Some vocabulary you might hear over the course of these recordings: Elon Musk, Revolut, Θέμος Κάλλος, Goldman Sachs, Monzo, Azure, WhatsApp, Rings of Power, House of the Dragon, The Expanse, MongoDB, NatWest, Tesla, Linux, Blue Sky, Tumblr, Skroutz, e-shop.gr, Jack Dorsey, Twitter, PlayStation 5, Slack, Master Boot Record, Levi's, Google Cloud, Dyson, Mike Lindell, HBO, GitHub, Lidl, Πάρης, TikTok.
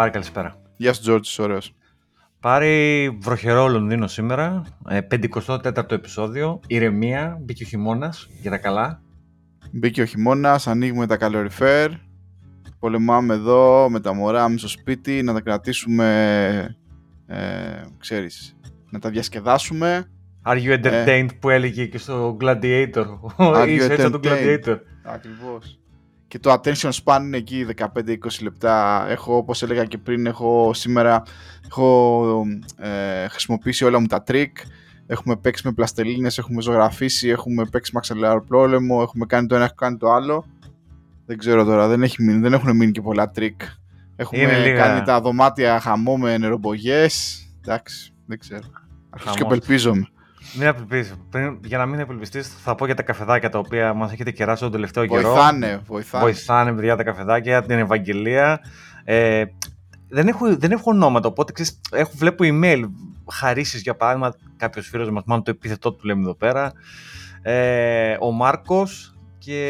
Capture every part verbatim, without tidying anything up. Πάρη, καλησπέρα. Γεια σου, Τζόρτζ, ωραίος. Πάρη, βροχερό Λονδίνο σήμερα. πενήντα τέσσερα επεισόδιο. Ηρεμία. Μπήκε ο χειμώνας για τα καλά. Μπήκε ο χειμώνας. Ανοίγουμε τα καλοριφέρ. Πολεμάμε εδώ με τα μωρά μέσα στο σπίτι. Να τα κρατήσουμε. Ε, ξέρεις, να τα διασκεδάσουμε. Are you entertained ε, που έλεγε και στο Gladiator. Είσαι έτσι του Gladiator. Ακριβώς. Και το attention span είναι εκεί δεκαπέντε είκοσι λεπτά. Έχω, όπως έλεγα και πριν, έχω σήμερα έχω, ε, χρησιμοποιήσει όλα μου τα trick. Έχουμε παίξει με πλαστελίνες, έχουμε ζωγραφίσει, έχουμε παίξει με αξελαροπρόλεμο, έχουμε κάνει το ένα, έχουμε κάνει το άλλο. Δεν ξέρω τώρα, δεν, έχει μείνει, δεν έχουν μείνει και πολλά trick. Έχουμε κάνει τα δωμάτια χαμό με νεροπογιές. Εντάξει, δεν ξέρω. Αρχίζω και απελπίζομαι. Μην απελπίζεις. Για να μην απελπιστείς, θα πω για τα καφεδάκια τα οποία μας έχετε κεράσει τον τελευταίο καιρό. Βοηθάνε, βοηθάνε. Βοηθάνε, παιδιά, τα καφεδάκια, την Ευαγγελία. Ε, δεν, έχω, δεν έχω ονόματα, οπότε ξέρεις, έχω, βλέπω email. Χαρίσεις, για παράδειγμα, κάποιος φίλος μας, μάλλον το επίθετό του λέμε εδώ πέρα. Ε, ο Μάρκος και.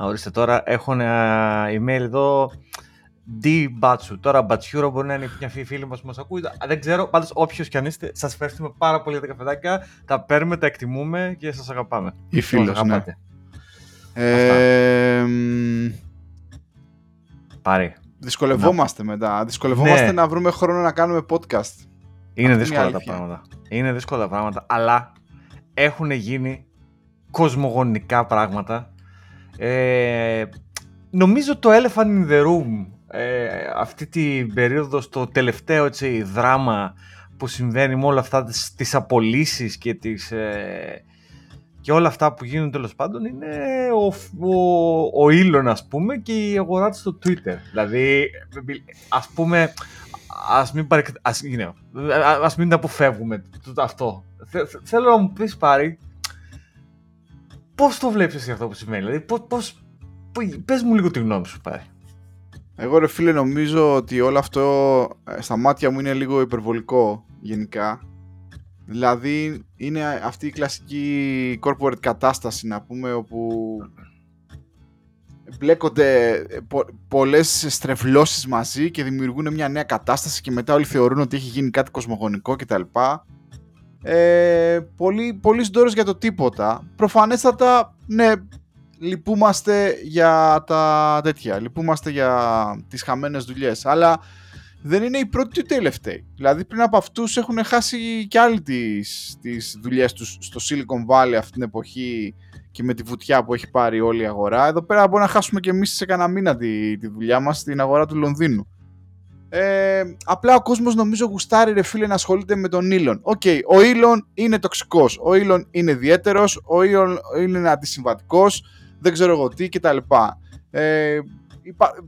Α, ορίστε τώρα, έχω ένα email εδώ. Ντι Μπάτσου. Τώρα Μπατσιούρο μπορεί να είναι μια φίλη μας που μας ακούει. Δεν ξέρω. Πάντως, όποιος κι αν είστε, σας ευχαριστούμε πάρα πολύ για τα καφεδάκια. Τα παίρνουμε, τα εκτιμούμε και σας αγαπάμε. Η φίλος, ναι. Ε, Πάρε. Δυσκολευόμαστε να. μετά. Δυσκολευόμαστε ναι. να βρούμε χρόνο να κάνουμε podcast. Είναι Αυτή δύσκολα τα πράγματα. Είναι δύσκολα τα πράγματα. Αλλά έχουν γίνει κοσμογονικά πράγματα. Ε, νομίζω το elephant in the room ε, αυτή την περίοδο στο τελευταίο έτσι, δράμα που συμβαίνει με όλα αυτά τις, τις απολύσεις και, τις, ε, και όλα αυτά που γίνουν τέλος πάντων είναι ο Έλον ας πούμε και η αγορά της στο Twitter. Δηλαδή ας πούμε ας μην, παρεκ, ας, you know, ας μην αποφεύγουμε αυτό. Θε, θέλω να μου πεις Πάρη πώς το βλέπεις εσύ αυτό που συμβαίνει, δηλαδή πώς, πώς πες μου λίγο τη γνώμη σου, Πάρη. Εγώ ρε φίλε νομίζω ότι όλο αυτό στα μάτια μου είναι λίγο υπερβολικό γενικά. Δηλαδή είναι αυτή η κλασική corporate κατάσταση να πούμε όπου μπλέκονται πο- πολλές στρεβλώσεις μαζί και δημιουργούν μια νέα κατάσταση και μετά όλοι θεωρούν ότι έχει γίνει κάτι κοσμογονικό κτλ. Ε, πολύ, πολύ συντόρος για το τίποτα. Προφανέστατα ναι. Λυπούμαστε για τα τέτοια, λυπούμαστε για τις χαμένες δουλειές, αλλά δεν είναι η πρώτη ή τελευταία. Δηλαδή πριν από αυτούς έχουν χάσει και άλλοι τις, τις δουλειές τους στο Silicon Valley αυτή την εποχή και με τη βουτιά που έχει πάρει όλη η αγορά. Εδώ πέρα μπορεί να χάσουμε και εμείς σε κανένα μήνα τη, τη δουλειά μας στην αγορά του Λονδίνου. Ε, απλά ο κόσμος νομίζω γουστάρει ρε φίλε να ασχολείται με τον Έλον. Οκ, okay, ο Έλον είναι τοξικός, ο Έλον είναι ιδιαίτερος, ο Έλον είναι αντισυμβατικός. Δεν ξέρω εγώ τι και τα λοιπά. Ε,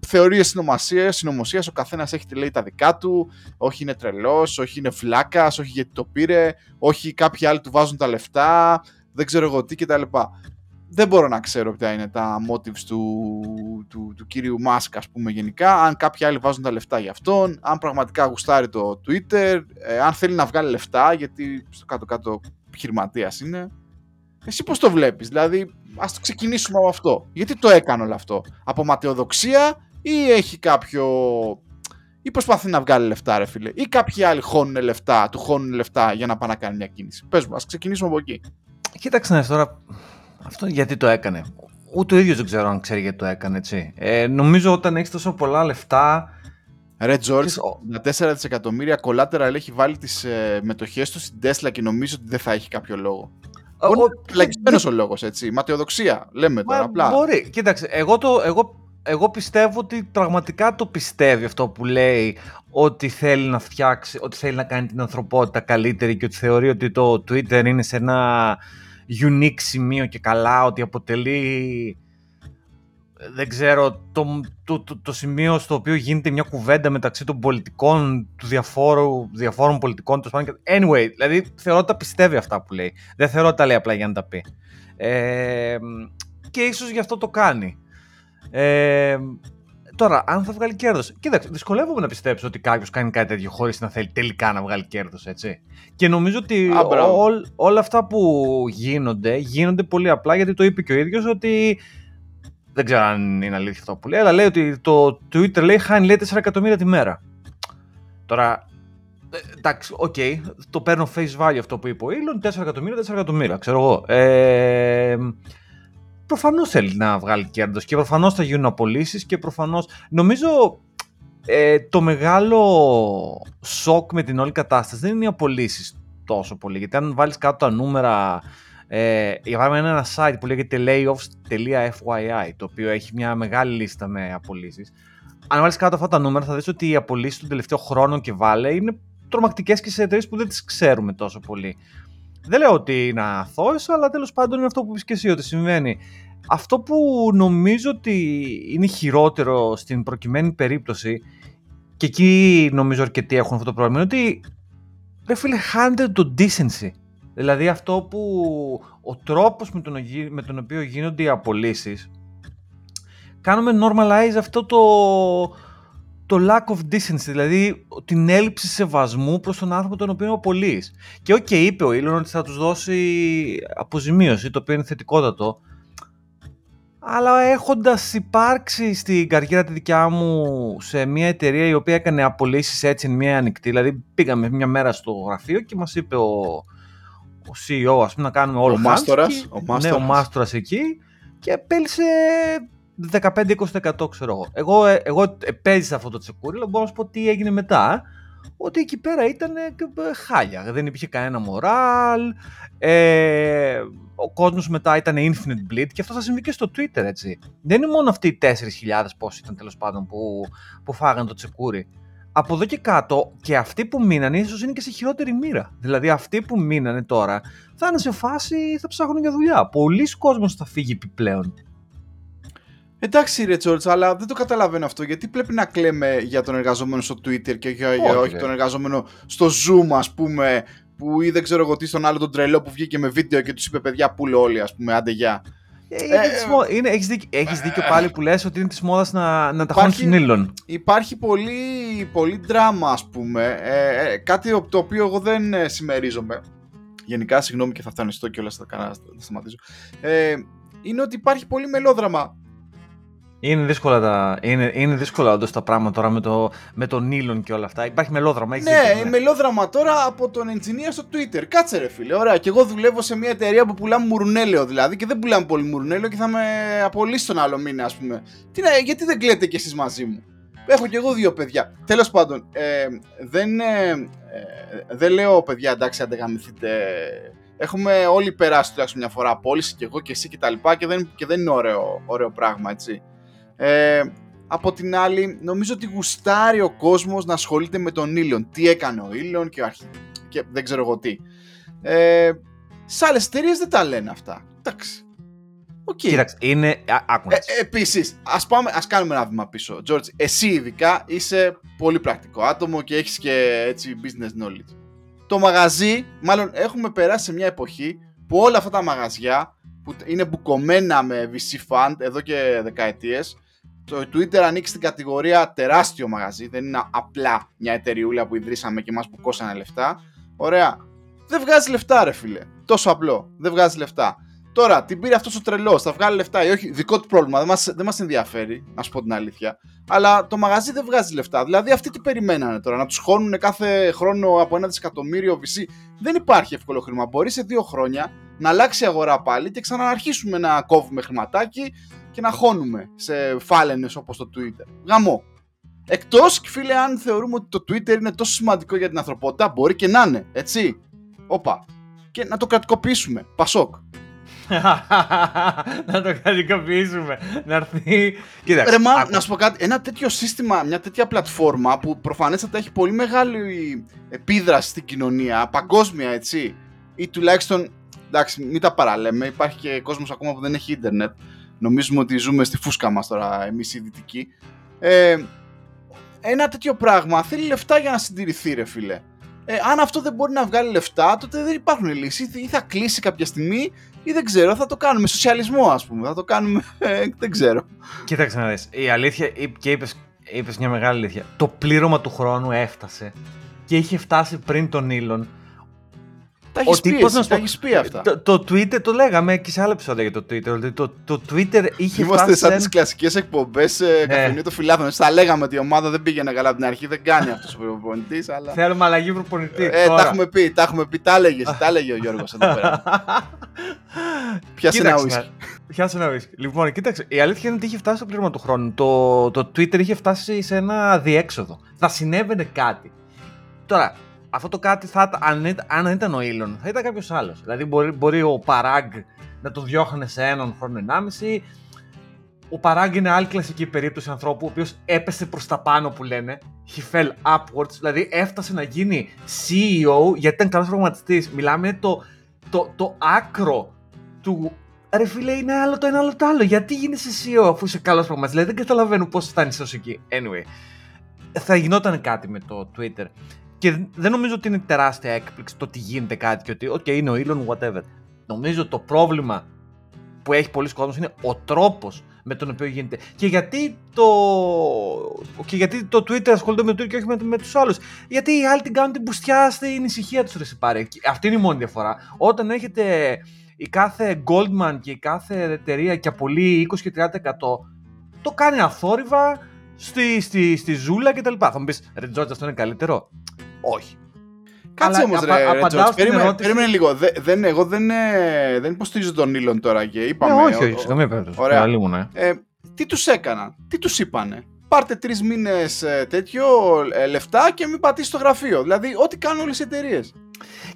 θεωρίες συνωμοσίας, συνωμοσίας, ο καθένας έχει τη λέει τα δικά του, όχι είναι τρελός, όχι είναι φλάκας, όχι γιατί το πήρε, όχι κάποιοι άλλοι του βάζουν τα λεφτά, δεν ξέρω εγώ τι και τα λοιπά. Δεν μπορώ να ξέρω ποια είναι τα motives του, του, του κύριου Μάσκ ας πούμε γενικά, αν κάποιοι άλλοι βάζουν τα λεφτά για αυτόν, αν πραγματικά γουστάρει το Twitter, ε, αν θέλει να βγάλει λεφτά γιατί στο κάτω-κάτω επιχειρηματίας είναι. Εσύ πώς το βλέπεις, δηλαδή ας το ξεκινήσουμε από αυτό. Γιατί το έκανε όλο αυτό, από ματαιοδοξία ή έχει κάποιο. Ή προσπαθεί να βγάλει λεφτά, ρε φίλε, ή κάποιοι άλλοι χώνουν λεφτά, του χώνουν λεφτά για να πάνε να κάνουν μια κίνηση. Πες μου, ας ξεκινήσουμε από εκεί. Κοίταξε τώρα, αυτό γιατί το έκανε. Ούτε ο ίδιος δεν ξέρω αν ξέρει γιατί το έκανε, έτσι. Ε, νομίζω όταν έχεις τόσο πολλά λεφτά. Ρε Τζόρτζ, τα τέσσερα δισεκατομμύρια κολάτερα έχει βάλει τις ε, μετοχές του στην Tesla και νομίζω ότι δεν θα έχει κάποιο λόγο. Λαγισμένος ο λόγος, έτσι. Ματαιοδοξία, λέμε τώρα. Μα, απλά. Μπορεί. Κοίταξε, εγώ, το, εγώ, εγώ πιστεύω ότι πραγματικά το πιστεύει αυτό που λέει ότι θέλει να φτιάξει, ότι θέλει να κάνει την ανθρωπότητα καλύτερη και ότι θεωρεί ότι το Twitter είναι σε ένα unique σημείο και καλά, ότι αποτελεί, δεν ξέρω, το, το, το, το σημείο στο οποίο γίνεται μια κουβέντα μεταξύ των πολιτικών, του διαφόρου, διαφόρων πολιτικών. Anyway, δηλαδή θεωρώ ότι τα πιστεύει αυτά που λέει. Δεν θεωρώ ότι τα λέει απλά για να τα πει. Ε, και ίσως γι' αυτό το κάνει. Ε, τώρα, αν θα βγάλει κέρδος. Κοίταξε, δυσκολεύομαι να πιστέψω ότι κάποιος κάνει κάτι τέτοιο χωρίς να θέλει τελικά να βγάλει κέρδος, έτσι. Και νομίζω ότι Α, ό, ό, όλα αυτά που γίνονται, γίνονται πολύ απλά γιατί το είπε και ο ίδιος ότι Δεν ξέρω αν είναι αλήθεια αυτό που λέει, αλλά λέει ότι το Twitter λέει χάνει λέει τέσσερα εκατομμύρια τη μέρα. Τώρα, εντάξει, οκ, okay, το παίρνω face value αυτό που είπε ο Έλον, τέσσερα εκατομμύρια, τέσσερα εκατομμύρια, ξέρω εγώ. Ε, προφανώς θέλει να βγάλει κέρδος και προφανώς θα γίνουν απολύσεις και προφανώς. Νομίζω ε, το μεγάλο σοκ με την όλη κατάσταση δεν είναι οι απολύσεις τόσο πολύ, γιατί αν βάλεις κάτω τα νούμερα. Ε, για παράδειγμα, ένα site που λέγεται layoffs.fyi, το οποίο έχει μια μεγάλη λίστα με απολύσεις. Αν βάλεις κάτω αυτά τα νούμερα, θα δεις ότι οι απολύσεις των τελευταίων χρόνων και βάλε είναι τρομακτικές και σε εταιρείες που δεν τις ξέρουμε τόσο πολύ. Δεν λέω ότι είναι αθώες, αλλά τέλος πάντων είναι αυτό που είπες και εσύ ότι συμβαίνει. Αυτό που νομίζω ότι είναι χειρότερο στην προκειμένη περίπτωση, και εκεί νομίζω αρκετοί έχουν αυτό το πρόβλημα, είναι ότι ρε φίλε, χάνεται το decency. Δηλαδή αυτό που ο τρόπος με τον, με τον οποίο γίνονται οι απολύσεις, κάνουμε normalize αυτό το, το lack of decency, δηλαδή την έλλειψη σεβασμού προς τον άνθρωπο τον οποίο απολύεις. Και όχι okay, είπε ο Έλον ότι θα τους δώσει αποζημίωση, το οποίο είναι θετικότατο, αλλά έχοντας υπάρξει στην καριέρα τη δικιά μου σε μια εταιρεία η οποία έκανε απολύσεις έτσι μια ανοιχτή, δηλαδή πήγαμε μια μέρα στο γραφείο και μας είπε ο... ο σι ι ο, ας πούμε, να κάνουμε όλο μας. Ναι, ο Μάστορας εκεί και επέλυσε δεκαπέντε με είκοσι τοις εκατό, ξέρω εγώ. Εγώ, εγώ επέζησα αυτό το τσεκούρι, αλλά μπορώ να σου πω τι έγινε μετά. Ότι εκεί πέρα ήταν χάλια. Δεν υπήρχε κανένα μοράλ. Ε, ο κόσμος μετά ήταν infinite bleed και αυτό θα συμβεί και στο Twitter, έτσι. Δεν είναι μόνο αυτοί οι τέσσερις χιλιάδες πόσοι ήταν τέλος πάντων που, που φάγανε το τσεκούρι. Από εδώ και κάτω και αυτοί που μείνανε ίσως είναι και σε χειρότερη μοίρα. Δηλαδή αυτοί που μείνανε τώρα θα είναι σε φάση, θα ψάχνουν για δουλειά. Πολλοί κόσμος θα φύγει επιπλέον. Εντάξει ρε Τζόρτζ, αλλά δεν το καταλαβαίνω αυτό. Γιατί πρέπει να κλαίμε για τον εργαζόμενο στο Twitter και για, όχι, για όχι τον εργαζόμενο στο Zoom, ας πούμε, που ή δεν ξέρω εγώ τι στον άλλο τον τρελό που βγήκε με βίντεο και τους είπε παιδιά πουλο όλοι, ας πούμε, άντε γεια. Ε, είναι, έχεις, δίκιο, έχεις δίκιο πάλι που λες ότι είναι της μόδας να, να τα χώνεις στον Έλον. Υπάρχει πολύ, πολύ δράμα, ας πούμε, ε, κάτι από το οποίο εγώ δεν συμμερίζομαι. Γενικά, συγγνώμη και θα φτάνω στο κιόλας, θα, θα, θα σταματήσω. Ε, είναι ότι υπάρχει πολύ μελόδραμα. Είναι δύσκολα, τα, είναι, είναι δύσκολα όντως τα πράγματα τώρα με, το, με τον Έλον και όλα αυτά. Υπάρχει μελόδραμα. Έχεις ναι, δίκιο, ναι, μελόδραμα τώρα από τον engineer στο Twitter. Κάτσε ρε φίλε, ωραία. Και εγώ δουλεύω σε μια εταιρεία που πουλάμε μουρνέλαιο δηλαδή και δεν πουλάμε πολύ μουρνέλαιο και θα με απολύσει τον άλλο μήνα, ας πούμε. Τι, γιατί δεν κλαίτε κι εσείς μαζί μου? Έχω κι εγώ δύο παιδιά. Τέλος πάντων, ε, δεν, ε, ε, δεν λέω παιδιά εντάξει αντεγαμηθείτε. Έχουμε όλοι περάσει τουλάχιστον μια φορά απόλυση κι εγώ κι εσύ κτλ. Και, και, δεν, και δεν είναι ωραίο, ωραίο πράγμα, έτσι. Ε, από την άλλη, νομίζω ότι γουστάρει ο κόσμος να ασχολείται με τον Έλον. Τι έκανε ο Έλον και, αρχι... και δεν ξέρω εγώ τι. Ε, σε άλλες εταιρείες δεν τα λένε αυτά. Εντάξει. Okay. Κοίταξε, είναι. Άκουνα. Ε, επίσης, ας, πάμε, ας κάνουμε ένα βήμα πίσω. George, εσύ ειδικά είσαι πολύ πρακτικό άτομο και έχεις και έτσι business knowledge. Το μαγαζί, μάλλον έχουμε περάσει σε μια εποχή που όλα αυτά τα μαγαζιά που είναι μπουκωμένα με βι σι fund εδώ και δεκαετίες. Το Twitter ανήκει στην κατηγορία τεράστιο μαγαζί. Δεν είναι απλά μια εταιρεούλα που ιδρύσαμε και μας μπουκώσανε λεφτά. Ωραία. Δεν βγάζει λεφτά, ρε φίλε. Τόσο απλό. Δεν βγάζει λεφτά. Τώρα την πήρε αυτός ο τρελός. Θα βγάλει λεφτά ή όχι. Δικό του πρόβλημα. Δεν μας, δεν μας ενδιαφέρει, να σου πω την αλήθεια. Αλλά το μαγαζί δεν βγάζει λεφτά. Δηλαδή αυτοί τι περιμένανε τώρα? Να τους χώνουν κάθε χρόνο από ένα δισεκατομμύριο βι σι. Δεν υπάρχει εύκολο χρήμα. Μπορεί σε δύο χρόνια να αλλάξει η αγορά πάλι και ξαναρχίσουμε να κόβουμε χρηματάκι και να χώνουμε σε φάλαινες όπως το Twitter. Γαμό. Εκτός, φίλε, αν θεωρούμε ότι το Twitter είναι τόσο σημαντικό για την ανθρωπότητα, μπορεί και να είναι, έτσι. Όπα. Και να το κρατικοποιήσουμε. Πασόκ. Να το κρατικοποιήσουμε. Να έρθει. Κοίταξε. Να σου πω κάτι. Ένα τέτοιο σύστημα, μια τέτοια πλατφόρμα που προφανέστατα έχει πολύ μεγάλη επίδραση στην κοινωνία, παγκόσμια, έτσι. Ή τουλάχιστον. Εντάξει, μην τα παραλέμε. Υπάρχει και κόσμος ακόμα που δεν έχει ίντερνετ. Νομίζουμε ότι ζούμε στη φούσκα μας τώρα, εμείς οι δυτικοί. Ε, ένα τέτοιο πράγμα θέλει λεφτά για να συντηρηθεί, ρε φίλε. Ε, αν αυτό δεν μπορεί να βγάλει λεφτά, τότε δεν υπάρχουν λύσεις. Ή θα κλείσει κάποια στιγμή, ή δεν ξέρω, θα το κάνουμε σοσιαλισμό, ας πούμε. Θα το κάνουμε. Ε, δεν ξέρω. Κοίταξε να δεις. Η αλήθεια, και είπες, είπες μια μεγάλη αλήθεια. Το πλήρωμα του χρόνου έφτασε και είχε φτάσει πριν τον Έλον. τα έχεις πει, εσύ, τα έχεις πει αυτά. Το, το Twitter το λέγαμε και σε άλλα επεισόδια για το Twitter. Το, το Twitter είχε. Είμαστε σαν τις κλασικές εκπομπές ε, καφενείου των φιλάθλων. Τα λέγαμε ότι η ομάδα δεν πήγαινε καλά από την αρχή, δεν κάνει αυτός ο προπονητής. Αλλά... Θέλουμε αλλαγή προπονητή. Ε, ε, τα έχουμε πει, τα έχουμε πει. Τα έλεγε, τα έλεγε ο Γιώργος εδώ πέρα. Πιάσε ένα ουίσκι. Πιάσε ένα ουίσκι. Λοιπόν, κοίταξε. Η αλήθεια είναι ότι είχε φτάσει στο πλήρωμα του χρόνου. Το, το Twitter είχε φτάσει σε ένα διέξοδο. Θα συνέβαινε κάτι. Τώρα. Αυτό το κάτι θα, αν, αν ήταν ο Έλον, θα ήταν κάποιος άλλος. Δηλαδή μπορεί, μπορεί ο Παράγκ να το διώχνει σε έναν χρόνο ενάμιση. Ο Παράγκ είναι άλλη κλασική περίπτωση ανθρώπου ο οποίος έπεσε προς τα πάνω που λένε. He fell upwards, δηλαδή έφτασε να γίνει σι ι ο γιατί ήταν καλός προγραμματιστής. Μιλάμε το, το, το άκρο του ρε φίλε είναι άλλο το ένα άλλο το άλλο. Γιατί γίνεσαι σι ι ο αφού είσαι καλός προγραμματιστής? Δηλαδή δεν καταλαβαίνω πώς φτάνεις έως εκεί. Anyway, θα γινόταν κάτι με το Twitter. Και δεν νομίζω ότι είναι τεράστια έκπληξη το ότι γίνεται κάτι και ότι οκ, okay, είναι ο Elon, whatever. Νομίζω το πρόβλημα που έχει πολλοί κόσμος είναι ο τρόπος με τον οποίο γίνεται. Και γιατί το, και γιατί το Twitter ασχολείται με το Twitter και όχι με, με τους άλλους? Γιατί οι άλλοι την κάνουν την μπουστιά στην ησυχία τους, ρε συμπάρε. Αυτή είναι η μόνη διαφορά. Όταν έχετε η κάθε Goldman και η κάθε εταιρεία και απολύει είκοσι και τριάντα τοις εκατό, το κάνει αθόρυβα στη, στη, στη ζούλα κτλ. Θα μου πεις, ρε Τζόρτζ, αυτό είναι καλύτερο? Όχι. Κάτσε όμως ρε, απ, ρε Τζόρτζ, περίμενε, ερώτηση... περίμενε λίγο. Δε, δεν, εγώ δεν, ε, δεν υποστηρίζω τον Έλον τώρα και είπαμε... Ε, όχι, όχι, καμία περίπτωση. Ωραία. Ναι. Ε, τι τους έκαναν, τι τους είπανε? Πάρτε τρεις μήνες ε, τέτοιο ε, λεφτά και μην πατήσεις το γραφείο. Δηλαδή, ό,τι κάνουν όλες οι εταιρείες.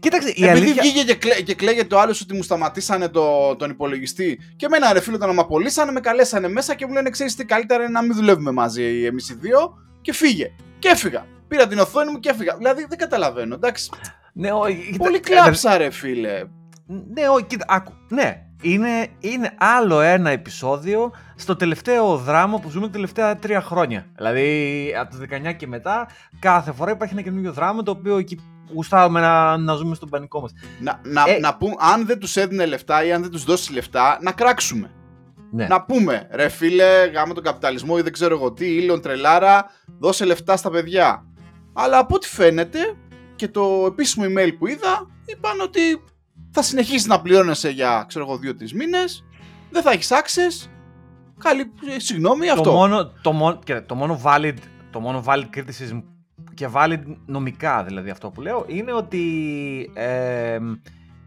Κοίταξε, η επειδή αλήθεια... βγήκε και, κλαί, και κλαίγε το άλλο ότι μου σταματήσανε το, τον υπολογιστή. Και εμένα ρε φίλο, όταν με απολύσανε, με καλέσανε μέσα και μου λένε: ξέρεις τι, καλύτερα είναι να μην δουλεύουμε μαζί εμείς οι δύο και φύγε. Και έφυγα. Πήρα την οθόνη μου και έφυγα. Δηλαδή δεν καταλαβαίνω, εντάξει. Ναι, ό, πολύ κοίτα... κλάψα, ρε φίλε. Ναι, ό, κοίτα, άκου. Ναι. Είναι, είναι άλλο ένα επεισόδιο στο τελευταίο δράμα που ζούμε τα τελευταία τρία χρόνια. Δηλαδή από το δεκαεννιά και μετά, κάθε φορά υπάρχει ένα καινούργιο δράμα το οποίο εκεί γουστάμε να, να ζούμε στον πανικό μας. Να, να, ε... να πούμε, αν δεν τους έδινε λεφτά ή αν δεν τους δώσει λεφτά, να κράξουμε. Ναι. Να πούμε, ρε φίλε, γάμε τον καπιταλισμό ή δεν ξέρω εγώ τι, Έλον τρελάρα, δώσε λεφτά στα παιδιά. Αλλά από ό,τι φαίνεται και το επίσημο email που είδα, είπαν ότι θα συνεχίσει να πληρώνεσαι για, ξέρω εγώ, δύο-τρεις μήνες, δεν θα έχεις access, καλή, συγγνώμη, το αυτό. Μόνο, το, μόνο, το, μόνο valid, το μόνο valid criticism και valid νομικά, δηλαδή αυτό που λέω, είναι ότι ε,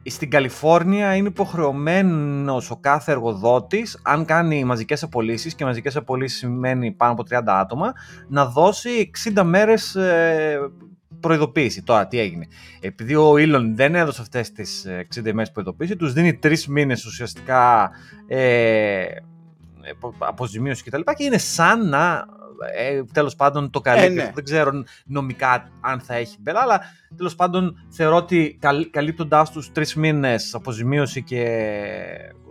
στην Καλιφόρνια είναι υποχρεωμένος ο κάθε εργοδότης, αν κάνει μαζικές απολύσεις, και μαζικές απολύσεις σημαίνει πάνω από τριάντα άτομα, να δώσει εξήντα μέρες ε, προειδοποίηση. Τώρα τι έγινε? Επειδή ο Έλον δεν έδωσε αυτές τις εξήντα ημέρες προειδοποίηση, τους δίνει τρεις μήνες ουσιαστικά ε, αποζημίωση κτλ. Και, και είναι σαν να ε, τέλος πάντων το καλύπτει. Ε, ναι. Δεν ξέρω νομικά αν θα έχει μπελά, αλλά τέλος πάντων θεωρώ ότι καλύπτοντάς τους τρεις μήνες αποζημίωση και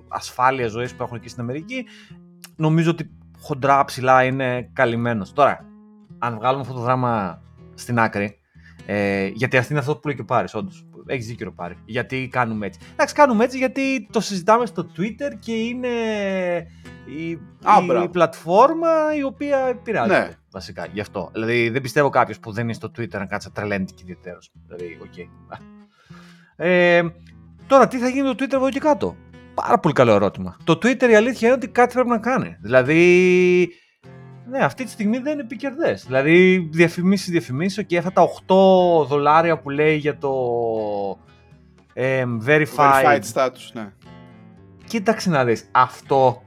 ασφάλεια ζωής που έχουν εκεί στην Αμερική, νομίζω ότι χοντρά ψηλά είναι καλυμμένος. Τώρα, αν βγάλουμε αυτό το δράμα στην άκρη. Ε, γιατί αυτή είναι αυτό που λέει και ο Πάρης, όντως. Έχεις δίκιο, Πάρη. Γιατί κάνουμε έτσι? Εντάξει, κάνουμε έτσι γιατί το συζητάμε στο Twitter και είναι η, Άμπρα. η πλατφόρμα η οποία επηρεάζει. Ναι. Βασικά, γι' αυτό. Δηλαδή, δεν πιστεύω κάποιος που δεν είναι στο Twitter να κάτσει να τρελαίνεται και ιδιαιτέρως. Δηλαδή, οκ. Okay. Ε, τώρα, τι θα γίνει με το Twitter από εδώ και κάτω? Πάρα πολύ καλό ερώτημα. Το Twitter, η αλήθεια είναι ότι κάτι πρέπει να κάνει. Δηλαδή. Ναι, αυτή τη στιγμή δεν είναι επικερδές. Δηλαδή, διαφημίσεις, διαφημίσεις, και okay, αυτά τα οκτώ δολάρια που λέει για το ε, verified. verified status, ναι. Κοίταξε να δεις, αυτό,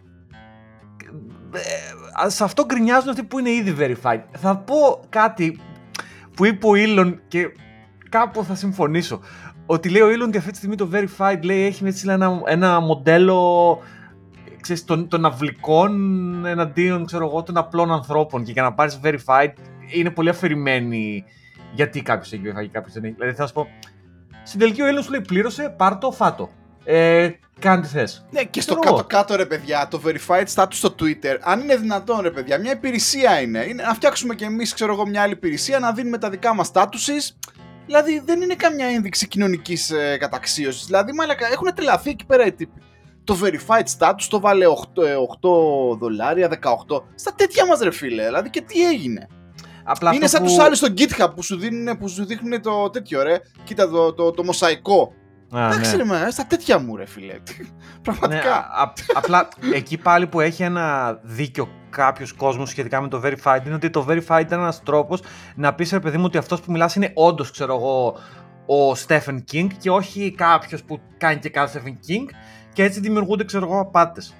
ε, σε αυτό γκρινιάζουν αυτοί που είναι ήδη verified. Θα πω κάτι που είπε ο Έλον και κάπου θα συμφωνήσω. Ότι λέει ο Έλον ότι αυτή τη στιγμή το verified λέει, έχει έτσι ένα, ένα μοντέλο... Ξέρεις, των, των αυλικών εναντίον, ξέρω εγώ, των απλών ανθρώπων, και για να πάρεις verified είναι πολύ αφηρημένοι γιατί κάποιος έχει verified και κάποιος δεν έχει. Δηλαδή θα σου πω, στην τελική ο Έλον σου λέει πλήρωσε, πάρ' το, φάτο. Ε, κάνε τι θες. Ναι, και στο κάτω-κάτω ρε παιδιά, το verified status στο Twitter, αν είναι δυνατόν ρε παιδιά, μια υπηρεσία είναι. είναι να φτιάξουμε κι εμείς, ξέρω εγώ, μια άλλη υπηρεσία, να δίνουμε τα δικά μας statuses. Δηλαδή δεν είναι καμιά ένδειξη κοινωνικής ε, καταξίωσης. Δηλαδή, μάλακα, έχουν τρελαθεί εκεί πέρα οι τύποι. Το verified status το βάλε οκτώ, οκτώ δολάρια, δεκαοκτώ. Στα τέτοια μας ρε φίλε, δηλαδή, και τι έγινε? Απλά είναι σαν που... τους άλλους στο GitHub που σου, δίνουν, που σου δείχνουν το τέτοιο ρε. Κοίτα το, το, το, το μοσαϊκό Εντάξει, ναι. Ρε, στα τέτοια μου ρε φίλε. Πραγματικά. Ναι, α, απλά εκεί πάλι που έχει ένα δίκιο κάποιος κόσμος σχετικά με το verified είναι ότι το verified ήταν ένας τρόπος να πεις ρε παιδί μου ότι αυτός που μιλάς είναι όντως ξέρω εγώ ο Στέφεν Κίνγκ και όχι κάποιος που κάνει και κάθε Στέφεν Κίνγκ και έτσι δημιουργούνται ξέρω εγώ απάτες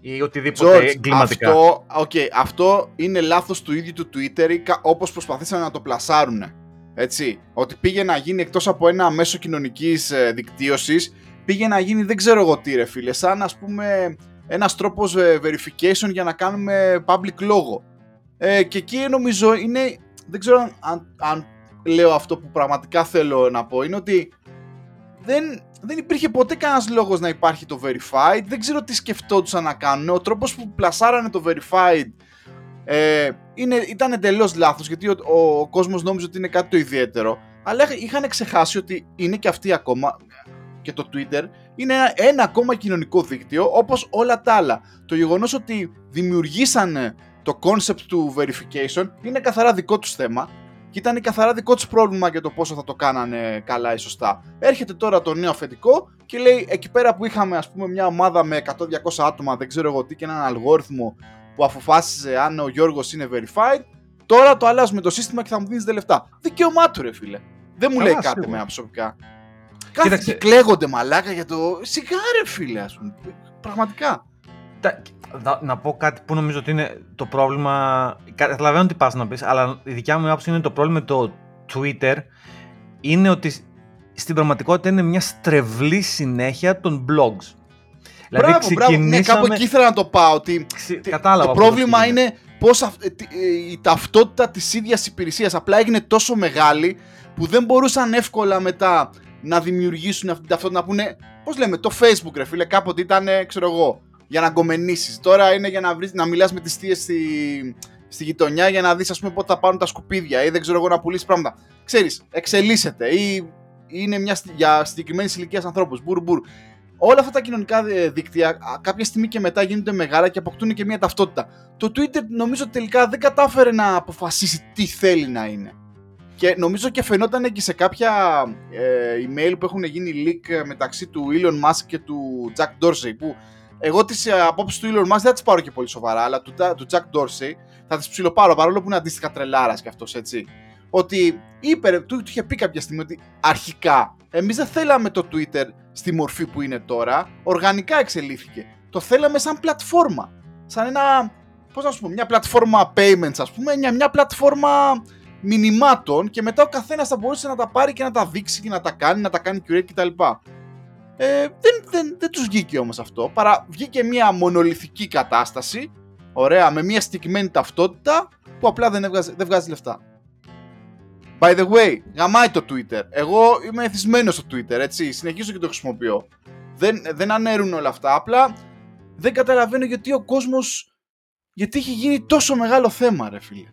ή οτιδήποτε George, εγκληματικά. Αυτό, okay, αυτό είναι λάθος του ίδιου του Twitter όπως προσπαθήσαν να το πλασάρουν. Έτσι, ότι πήγε να γίνει εκτός από ένα μέσο κοινωνικής ε, δικτύωσης, πήγε να γίνει δεν ξέρω εγώ τι ρε φίλε, σαν ας πούμε ένας τρόπος ε, verification για να κάνουμε public logo. Ε, και εκεί νομίζω είναι, δεν ξέρω αν, αν λέω αυτό που πραγματικά θέλω να πω, είναι ότι δεν, δεν υπήρχε ποτέ κανένας λόγος να υπάρχει το verified, δεν ξέρω τι σκεφτόντουσαν να κάνουν, ο τρόπος που πλασάρανε το verified Ε, είναι, ήταν εντελώς λάθος γιατί ο, ο, ο κόσμος νόμιζε ότι είναι κάτι το ιδιαίτερο αλλά είχαν ξεχάσει ότι είναι και αυτοί ακόμα και το Twitter είναι ένα, ένα ακόμα κοινωνικό δίκτυο όπως όλα τα άλλα. Το γεγονός ότι δημιουργήσανε το concept του verification είναι καθαρά δικό τους θέμα και ήταν καθαρά δικό τους πρόβλημα για το πόσο θα το κάνανε καλά ή σωστά. Έρχεται τώρα το νέο αφεντικό και λέει εκεί πέρα που είχαμε ας πούμε μια ομάδα με εκατό διακόσια άτομα δεν ξέρω εγώ τι και έναν αλγόριθμο που αποφάσισε αν ο Γιώργος είναι verified, τώρα το αλλάζουμε το σύστημα και θα μου δίνεις λεφτά. Δικαίωμά του ρε φίλε. Δεν μου Καλά, λέει κάτι με προσωπικά. Κάθε και κλαίγονται μαλάκα για το σιγά ρε φίλε ας πούμε. Πραγματικά. Τα... Να πω κάτι που νομίζω ότι είναι το πρόβλημα, καταλαβαίνω τι πας να πεις, αλλά η δικιά μου άποψη είναι το πρόβλημα με το Twitter, είναι ότι στην πραγματικότητα είναι μια στρεβλή συνέχεια των blogs. Δηλαδή μπράβο, ξεκινήσαμε... μπράβο, ναι, κάπου εκεί ήθελα να το πάω, ότι Ξε... το πρόβλημα είναι, είναι πώς αυ... η ταυτότητα της ίδιας υπηρεσίας απλά έγινε τόσο μεγάλη που δεν μπορούσαν εύκολα μετά να δημιουργήσουν αυτή την ταυτότητα, να πούνε, πώς λέμε, το Facebook ρε φίλε, κάποτε ήταν, ξέρω εγώ, για να αγκομενήσεις, τώρα είναι για να, βρεις, να μιλάς με τις θείες στη... στη γειτονιά για να δεις ας πούμε πότε θα πάρουν τα σκουπίδια ή δεν ξέρω εγώ να πουλήσεις πράγματα, ξέρεις, εξελίσσεται ή είναι μια... για συγκεκριμένης ηλικίας ανθρώπους, μπουρ, μπουρ. Όλα αυτά τα κοινωνικά δίκτυα κάποια στιγμή και μετά γίνονται μεγάλα και αποκτούν και μια ταυτότητα. Το Twitter νομίζω τελικά δεν κατάφερε να αποφασίσει τι θέλει να είναι. Και νομίζω και φαινόταν και σε κάποια ε, email που έχουν γίνει leak μεταξύ του Elon Musk και του Jack Dorsey. Που εγώ τις απόψεις του Elon Musk δεν θα τις πάρω και πολύ σοβαρά, αλλά του, του Jack Dorsey θα τις ψιλοπάρω παρόλο που είναι αντίστοιχα τρελάρας κι αυτός έτσι. Ότι είπε, του είχε πει κάποια στιγμή ότι αρχικά εμείς δεν θέλαμε το Twitter στη μορφή που είναι τώρα, οργανικά εξελίχθηκε. Το θέλαμε σαν πλατφόρμα, σαν ένα, πώς να σου πω, μια πλατφόρμα payments ας πούμε, μια, μια πλατφόρμα μηνυμάτων και μετά ο καθένας θα μπορούσε να τα πάρει και να τα δείξει και να τα κάνει, να τα κάνει curate κτλ. Ε, δεν, δεν, δεν τους βγήκε όμως αυτό, παρά βγήκε μια μονολυθική κατάσταση, ωραία, με μια συγκεκριμένη ταυτότητα που απλά δεν, έβγαζε, δεν βγάζει λεφτά. By the way, γαμάει το Twitter. Εγώ είμαι εθισμένος στο Twitter, έτσι. Συνεχίζω και το χρησιμοποιώ. Δεν, δεν ανέρουν όλα αυτά. Απλά δεν καταλαβαίνω γιατί ο κόσμος. Γιατί έχει γίνει τόσο μεγάλο θέμα, ρε φίλε.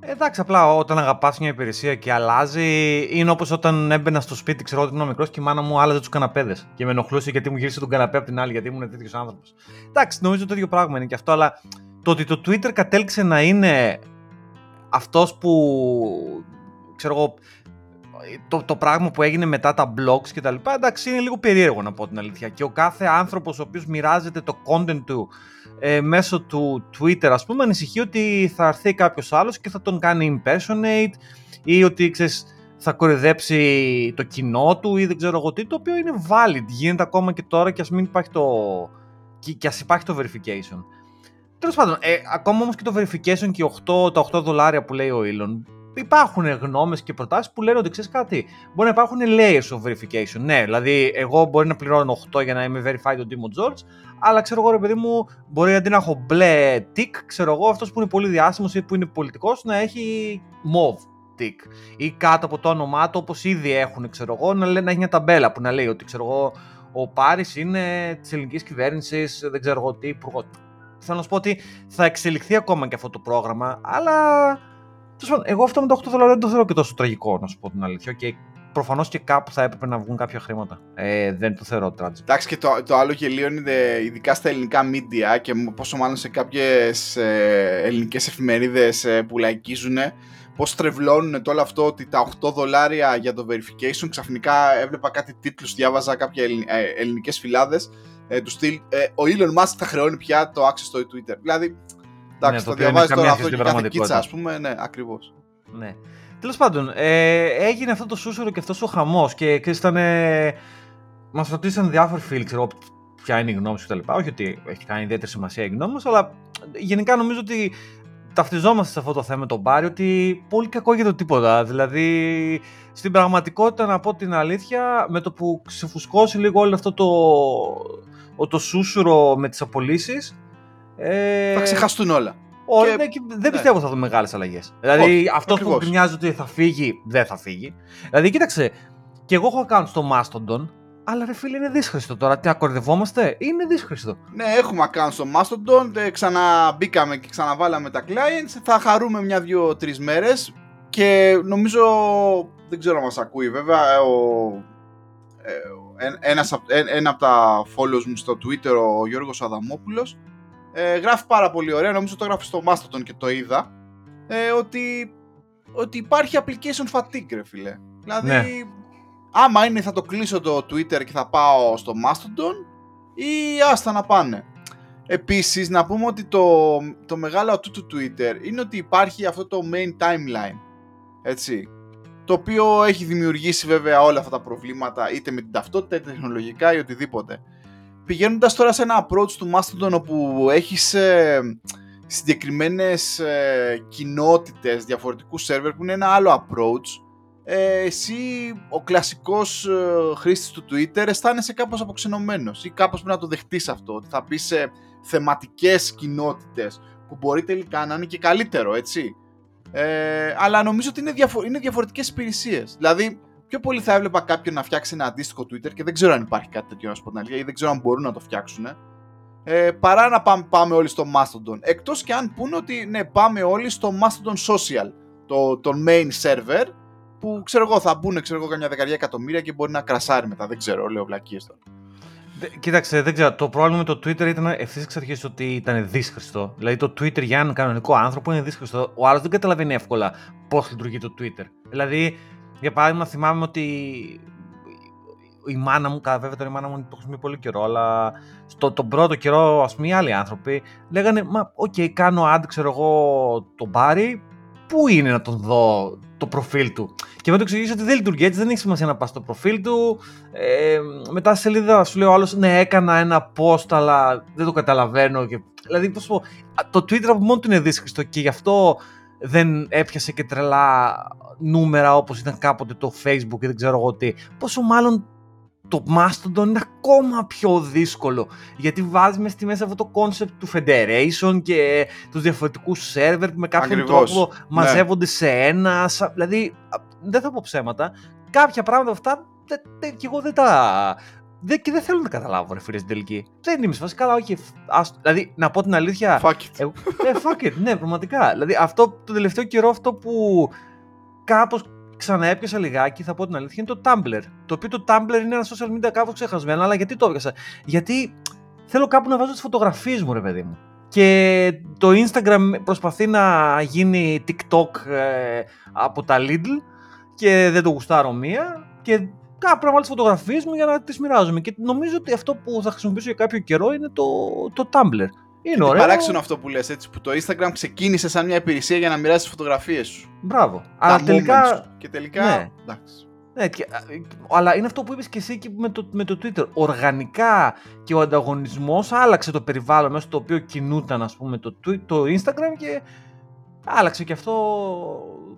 Εντάξει, απλά όταν αγαπάς μια υπηρεσία και αλλάζει. Είναι όπως όταν έμπαινα στο σπίτι, ξέρω ότι ήμουν μικρός και η μάνα μου άλλαζε τους καναπέδες. Και με ενοχλούσε γιατί μου γύρισε τον καναπέ από την άλλη, γιατί ήμουν τέτοιος άνθρωπος. Εντάξει, νομίζω το ίδιο πράγμα είναι και αυτό, αλλά το ότι το Twitter κατέληξε να είναι αυτός που. Ξέρω εγώ, το, το πράγμα που έγινε μετά τα blogs και τα λοιπά, εντάξει, είναι λίγο περίεργο να πω την αλήθεια. Και ο κάθε άνθρωπος ο οποίος μοιράζεται το content του ε, μέσω του Twitter, ας πούμε, ανησυχεί ότι θα έρθει κάποιος άλλος και θα τον κάνει impersonate ή ότι ξέρεις, θα κορυδέψει το κοινό του ή δεν ξέρω εγώ τι, το οποίο είναι valid, γίνεται ακόμα και τώρα και ας μην υπάρχει το, και, και ας υπάρχει το verification. Τέλος πάντων, ε, ακόμα όμως και το verification και οκτώ, τα οκτώ δολάρια που λέει ο Elon. Υπάρχουν γνώμες και προτάσεις που λένε ότι ξέρεις κάτι, μπορεί να υπάρχουν layers of verification. Ναι, δηλαδή, εγώ μπορεί να πληρώνω οκτώ για να είμαι verified ο Τίμο Τζόρτζ, αλλά ξέρω εγώ, ρε παιδί μου, μπορεί αντί να έχω μπλε tick, ξέρω εγώ, αυτός που είναι πολύ διάσημος ή που είναι πολιτικός να έχει mauve tick. Ή κάτω από το όνομά του, όπως ήδη έχουν, ξέρω εγώ, να, λέ, να έχει μια ταμπέλα που να λέει ότι ξέρω εγώ, ο Πάρης είναι της ελληνικής κυβέρνησης, δεν ξέρω εγώ τι υπουργό. Θέλω να σου πω ότι θα εξελιχθεί ακόμα και αυτό το πρόγραμμα, αλλά. Εγώ αυτό με τα οκτώ δολάρια δεν το θεωρώ και τόσο τραγικό, να σου πω την αλήθεια. Και προφανώς και κάπου θα έπρεπε να βγουν κάποια χρήματα. Ε, δεν το θεωρώ tragic. Εντάξει, και το, το άλλο γελίο είναι ειδικά στα ελληνικά media και πόσο μάλλον σε κάποιες ε, ελληνικές εφημερίδες ε, που λαϊκίζουν, πώς τρευλώνουν το όλο αυτό ότι τα οκτώ δολάρια για το verification. Ξαφνικά έβλεπα κάτι τίτλους, διάβαζα κάποια ελλην, ε, ελληνικές φυλάδες ε, του στυλ ε, ο Elon Musk θα χρεώνει πια το access στο Twitter. Δηλαδή, εντάξει, ναι, το, το διαβάζεις τώρα αυτό και κάθε κίτσα, ας πούμε, ναι, ακριβώς. Ναι. Τέλος πάντων, ε, έγινε αυτό το σούσουρο και αυτός ο χαμός και ήταν, ε, μας ρωτήσαν διάφοροι φίλοι, ξέρω ποια είναι η γνώμη σου κτλ. Όχι ότι έχει κάνει ιδιαίτερη σημασία η γνώμη μας, αλλά γενικά νομίζω ότι ταυτιζόμαστε σε αυτό το θέμα τον Πάρη, ότι πολύ κακό για το τίποτα. Δηλαδή, στην πραγματικότητα, να πω την αλήθεια, με το που ξεφουσκώσει λίγο όλο αυτό το, το σούσουρο με τις απολύσεις, ε, θα ξεχαστούν όλα. Όλα, και... δεν ναι. πιστεύω θα δω μεγάλες αλλαγές. Δηλαδή αυτό που μοιάζει ότι θα φύγει, δεν θα φύγει. Δηλαδή κοίταξε, και εγώ έχω account στο Mastodon, αλλά ρε φίλε είναι δύσχρηστο τώρα. Τι ακορδευόμαστε, είναι δύσχρηστο. Ναι, έχουμε account στο Mastodon, ξαναμπήκαμε και ξαναβάλαμε τα clients. Θα χαρούμε μια, δύο, τρεις μέρες και νομίζω, δεν ξέρω αν μας ακούει βέβαια, ο... ένας, ένα από τα followers μου στο Twitter, ο Γιώργος Αδαμόπουλος, Ε, γράφει πάρα πολύ ωραία, νομίζω το γράφει στο Mastodon και το είδα, ε, ότι, ότι υπάρχει application fatigue, ρε φίλε. Δηλαδή, ναι. άμα είναι θα το κλείσω το Twitter και θα πάω στο Mastodon ή άστα να πάνε. Επίσης, να πούμε ότι το, το μεγάλο ατού του Twitter είναι ότι υπάρχει αυτό το main timeline, έτσι, το οποίο έχει δημιουργήσει βέβαια όλα αυτά τα προβλήματα, είτε με την ταυτότητα, είτε τεχνολογικά ή οτιδήποτε. Πηγαίνοντας τώρα σε ένα approach του Mastodon όπου έχεις ε, συγκεκριμένες ε, κοινότητες διαφορετικού server που είναι ένα άλλο approach, ε, εσύ ο κλασικός ε, χρήστης του Twitter αισθάνεσαι κάπως αποξενωμένος ή κάπως πρέπει να το δεχτείς αυτό, ότι θα πεις ε, θεματικές κοινότητες που μπορεί τελικά να είναι και καλύτερο, έτσι. Ε, αλλά νομίζω ότι είναι, διαφο- είναι διαφορετικές υπηρεσίες. Δηλαδή, πιο πολύ θα έβλεπα κάποιον να φτιάξει ένα αντίστοιχο Twitter και δεν ξέρω αν υπάρχει κάτι τέτοιο να σου πω την αλήθεια ή δεν ξέρω αν μπορούν να το φτιάξουν. Ε, παρά να πάμε, πάμε όλοι στο Mastodon. Εκτός και αν πούνε ότι ναι, πάμε όλοι στο Mastodon Social, το, το main server, που ξέρω εγώ θα μπουν ξέρω εγώ καμιά δεκαετία εκατομμύρια και μπορεί να κρασάρει μετά. Δεν ξέρω, λέω βλακίες τώρα. Κοίταξε, δεν ξέρω. Το πρόβλημα με το Twitter ήταν ευθύς εξ αρχής ότι ήταν δύσχρηστο. Δηλαδή το Twitter για έναν κανονικό άνθρωπο είναι δύσχρηστο. Ο άλλος δεν καταλαβαίνει εύκολα πώς λειτουργεί το Twitter. Δηλαδή. Για παράδειγμα, θυμάμαι ότι η μάνα μου, βέβαια τώρα η μάνα μου το χρησιμοποιεί πολύ καιρό, αλλά στο, τον πρώτο καιρό, ας πούμε, οι άλλοι άνθρωποι λέγανε, μα, οκ, okay, κάνω ad, ξέρω εγώ, τον Πάρη, πού είναι να τον δω το προφίλ του. Και μετά το εξηγήσω ότι δεν λειτουργεί έτσι, δεν έχει σημασία να πας στο προφίλ του. Ε, μετά στη σελίδα σου λέει ο άλλος, ναι, έκανα ένα post, αλλά δεν το καταλαβαίνω. Και, δηλαδή, πώς πω, το Twitter από μόνο του είναι δύσκολο και γι' αυτό δεν έπιασε και τρελά νούμερα όπως ήταν κάποτε το Facebook και δεν ξέρω εγώ τι. Πόσο μάλλον το Mastodon είναι ακόμα πιο δύσκολο, γιατί βάζεις μέσα στη μέσα αυτό το concept του federation και τους διαφορετικούς server που με κάποιον Ακριβώς. τρόπο μαζεύονται ναι. σε ένα. Δηλαδή δεν θα πω ψέματα, κάποια πράγματα αυτά δε, δε, και εγώ δεν τα δε, και δεν θέλω να καταλάβω, ρε φίλε, στην τελική. Δεν είμαι σε φάση, καλά, όχι. Ας, δηλαδή να πω την αλήθεια, fuck it, ε, ε, fuck it ναι, πραγματικά. Δηλαδή αυτό το τελευταίο καιρό, αυτό που κάπως ξαναέπιασα λιγάκι, θα πω την αλήθεια, είναι το Tumblr. Το οποίο το Tumblr είναι ένα social media κάπως ξεχασμένο, αλλά γιατί το έπιασα? Γιατί θέλω κάπου να βάζω τις φωτογραφίες μου, ρε παιδί μου. Και το Instagram προσπαθεί να γίνει TikTok ε, από τα Lidl και δεν το γουστάρω μία. Και κάπου να βάλω τις φωτογραφίες μου για να τις μοιράζομαι. Και νομίζω ότι αυτό που θα χρησιμοποιήσω για κάποιο καιρό είναι το, το Tumblr. Είναι παράξενο αυτό που λες, έτσι, που το Instagram ξεκίνησε σαν μια υπηρεσία για να μοιράσεις τις φωτογραφίες σου. Μπράβο. Αλλά τελικά... Και τελικά... Ναι. Εντάξει. Ναι, και, αλλά είναι αυτό που είπες και εσύ και με, το, με το Twitter. Οργανικά και ο ανταγωνισμός άλλαξε το περιβάλλον μέσα στο οποίο κινούταν, ας πούμε, το, το Instagram και άλλαξε και αυτό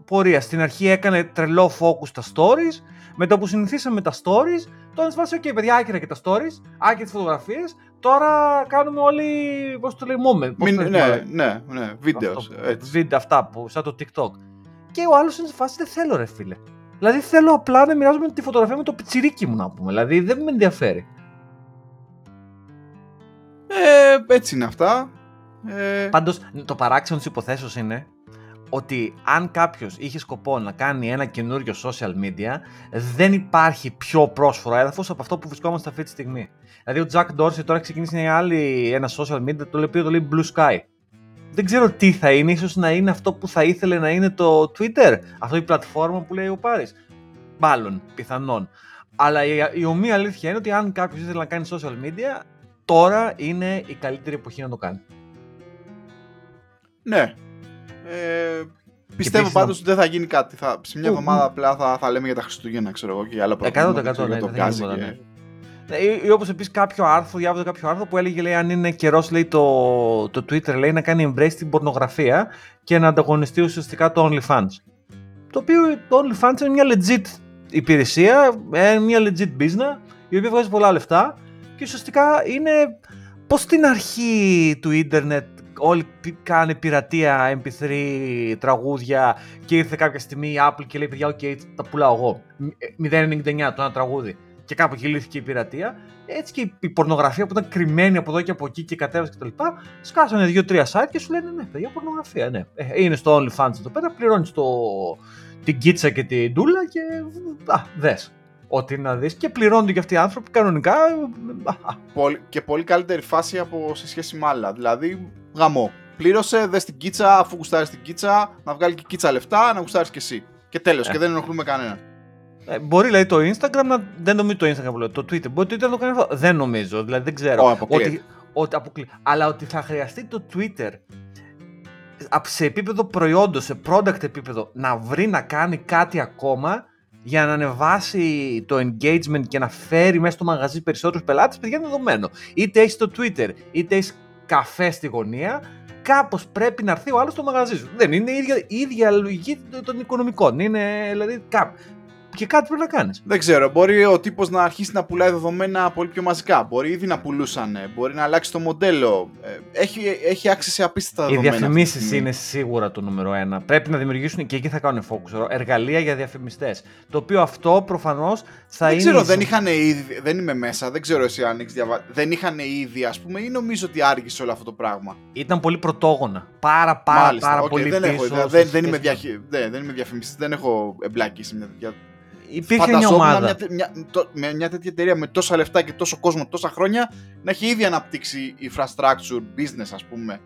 πορεία. Στην αρχή έκανε τρελό focus στα stories, μετά που συνηθίσαμε τα stories, τώρα σε φάση, ok παιδιά, άκυρα και τα stories, άκυρα τις φωτογραφίες, τώρα κάνουμε όλοι, πώς το λέει, moment. Μην, ναι, ναι, ναι, ναι, βίντεο. Βίντεο αυτά, που, σαν το TikTok. Και ο άλλος είναι σε φάση, δεν θέλω, ρε φίλε. Δηλαδή θέλω απλά να μοιράζομαι τη φωτογραφία με το πιτσιρίκι μου, να πούμε, δηλαδή δεν με ενδιαφέρει. Ε, έτσι είναι αυτά. Ε... Πάντως, το παράξενο της υποθέσεως είναι ότι αν κάποιος είχε σκοπό να κάνει ένα καινούριο social media, δεν υπάρχει πιο πρόσφορο έδαφος από αυτό που βρισκόμαστε αυτή τη στιγμή. Δηλαδή ο Jack Dorsey τώρα ξεκινήσει ένα, άλλη, ένα social media, το οποίο το λέει Blue Sky. Δεν ξέρω τι θα είναι, ίσως να είναι αυτό που θα ήθελε να είναι το Twitter, αυτή η πλατφόρμα που λέει ο Πάρης. Μάλλον, πιθανόν. Αλλά η ομοία αλήθεια είναι ότι αν κάποιος ήθελε να κάνει social media, τώρα είναι η καλύτερη εποχή να το κάνει. Ναι. Ε, πιστεύω πάντως ότι δεν θα γίνει κάτι. Θα, σε μια εβδομάδα απλά θα, θα λέμε για τα Χριστούγεννα, ξέρω εγώ, και άλλα πράγματα. εκατό τοις εκατό ναι, το βγάζει. Ναι, ναι. ναι, ή, ή όπως επίσης κάποιο άρθρο, διάβαζα κάποιο άρθρο που έλεγε, λέει, αν είναι καιρός, λέει, το, το Twitter, λέει, να κάνει embrace την πορνογραφία και να ανταγωνιστεί ουσιαστικά το OnlyFans. Το οποίο το OnlyFans είναι μια legit υπηρεσία, μια legit business, η οποία βγάζει πολλά λεφτά και ουσιαστικά είναι πως στην αρχή του ίντερνετ όλοι κάνε πειρατεία εμ πι θρι, τραγούδια και ήρθε κάποια στιγμή η Apple και λέει, παιδιά, οκ, okay, τα πουλάω εγώ, μηδέν ενενήντα εννιά το ένα τραγούδι, και κάπου κυλήθηκε η πειρατεία. Έτσι και η πορνογραφία που ήταν κρυμμένη από εδώ και από εκεί και κατέβασε κτλ. Σκάσανε δύο τρία site και σου λένε, ναι, παιδιά, πορνογραφία, ναι. Είναι στο OnlyFans εδώ πέρα, πληρώνεις το... την κίτσα και την ντούλα και α, δες ό,τι να δεις, και πληρώνονται και αυτοί οι άνθρωποι κανονικά. Πολύ, και πολύ καλύτερη φάση από σε σχέση με άλλα. Δηλαδή, γαμό. Πλήρωσε, δες την κίτσα, αφού γουστάρεις την κίτσα, να βγάλει και η κίτσα λεφτά, να γουστάρεις και εσύ. Και τέλος, ε. και δεν ενοχλούμε κανένα. Ε, μπορεί λέει το Instagram να. Δεν νομίζω το Instagram που λέω, το Twitter. Μπορεί το Twitter να το κάνει αυτό. Δεν νομίζω, δηλαδή δεν ξέρω. Oh, αποκλείεται. Ότι, ότι αποκλεί... Αλλά ότι θα χρειαστεί το Twitter σε επίπεδο προϊόντος, σε product επίπεδο, να βρει να κάνει κάτι ακόμα για να ανεβάσει το engagement και να φέρει μέσα στο μαγαζί περισσότερους πελάτες, παιδιά, είναι δεδομένο. Είτε έχεις το Twitter, είτε έχεις καφέ στη γωνία, κάπως πρέπει να έρθει ο άλλος στο μαγαζί σου. Δεν είναι η ίδια, η ίδια λογική των οικονομικών. Είναι δηλαδή κάπου. Και κάτι πρέπει να κάνεις. Δεν ξέρω, μπορεί ο τύπος να αρχίσει να πουλάει δεδομένα πολύ πιο μαζικά. Μπορεί ήδη να πουλούσαν, μπορεί να αλλάξει το μοντέλο. Έχει, έχει άξιση απίστευτα δεδομένα. Οι διαφημίσεις είναι σίγουρα το νούμερο ένα. Πρέπει να δημιουργήσουν, και εκεί θα κάνουν focus, εργαλεία για διαφημιστές. Το οποίο αυτό προφανώς θα δεν είναι. Ξέρω, δεν είχαν ήδη. Δεν είμαι μέσα, δεν ξέρω εσύ αν έχεις διαβάσει. Δεν είχαν ήδη, ας πούμε, ή νομίζω ότι άργησε όλο αυτό το πράγμα. Ήταν πολύ πρωτόγωνα. Πάρα πάρα, μάλιστα, πάρα okay, πολύ δεν πίσω. Έχω, δε, δε, δεν, είμαι διαχ... δε, δεν είμαι διαφημιστής, δεν έχω εμπλακεί σε μια τέτοια. Υπήρχε μια ομάδα. Μια, μια, μια, μια τέτοια εταιρεία με τόσα λεφτά και τόσο κόσμο τόσα χρόνια να έχει ήδη αναπτύξει infrastructure, business, ας πούμε,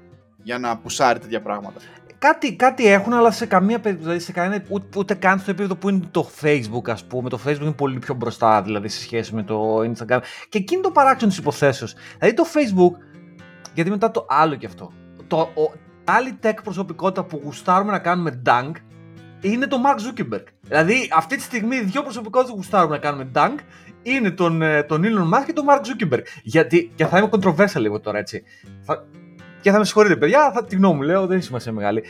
για να πουσάρει τέτοια πράγματα. Κάτι, κάτι έχουν, αλλά σε καμία περίπτωση, σε κανένα, ούτε, ούτε καν στο επίπεδο που είναι το Facebook, ας πούμε. Το Facebook είναι πολύ πιο μπροστά, δηλαδή, σε σχέση με το Instagram. Και εκείνη το παράξενο της υποθέσεως. Δηλαδή το Facebook, γιατί μετά το άλλο κι αυτό. Το, ο, άλλη tech προσωπικότητα που γουστάρουμε να κάνουμε dunk είναι το Mark Zuckerberg. Δηλαδή, αυτή τη στιγμή οι δύο προσωπικότητες που γουστάρουμε να κάνουμε dunk είναι τον, τον Elon Musk και τον Mark Zuckerberg. Γιατί, και θα είμαι controversial λίγο τώρα, έτσι. Θα, και θα με συγχωρείτε, παιδιά, θα, τη γνώμη μου λέω, δεν είναι σημασία μεγάλη.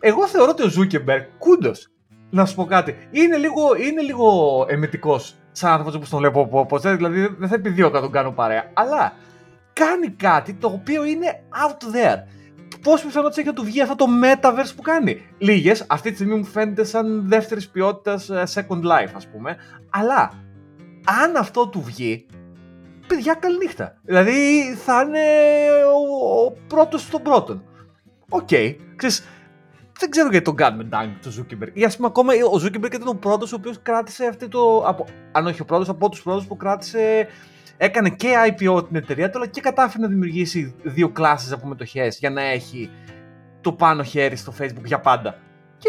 Εγώ θεωρώ ότι ο Zuckerberg, κούντος, να σου πω κάτι, είναι λίγο, είναι λίγο εμετικός σαν άνθρωπος όπως τον βλέπω. Δηλαδή, δεν θα επιδιώκα να τον κάνω παρέα. Αλλά κάνει κάτι το οποίο είναι out there. Πόση πιθανότητα έχει να του βγει αυτό το metaverse που κάνει? Λίγες, αυτή τη στιγμή μου φαίνεται σαν δεύτερης ποιότητας Second Life, ας πούμε. Αλλά αν αυτό του βγει, παιδιά, καληνύχτα. Δηλαδή θα είναι ο, ο πρώτος των πρώτων. Οκ, okay. Ξέρεις, δεν ξέρω γιατί τον κάνουμε dunk του Zuckerberg. Ή ας πούμε ακόμα ο Zuckerberg ήταν ο πρώτος ο οποίος κράτησε αυτή το... Από, αν όχι ο πρώτος, από τους πρώτους που κράτησε... Έκανε και άι πι ο την εταιρεία του, αλλά και κατάφερε να δημιουργήσει δύο κλάσεις από μετοχές για να έχει το πάνω χέρι στο Facebook για πάντα. Και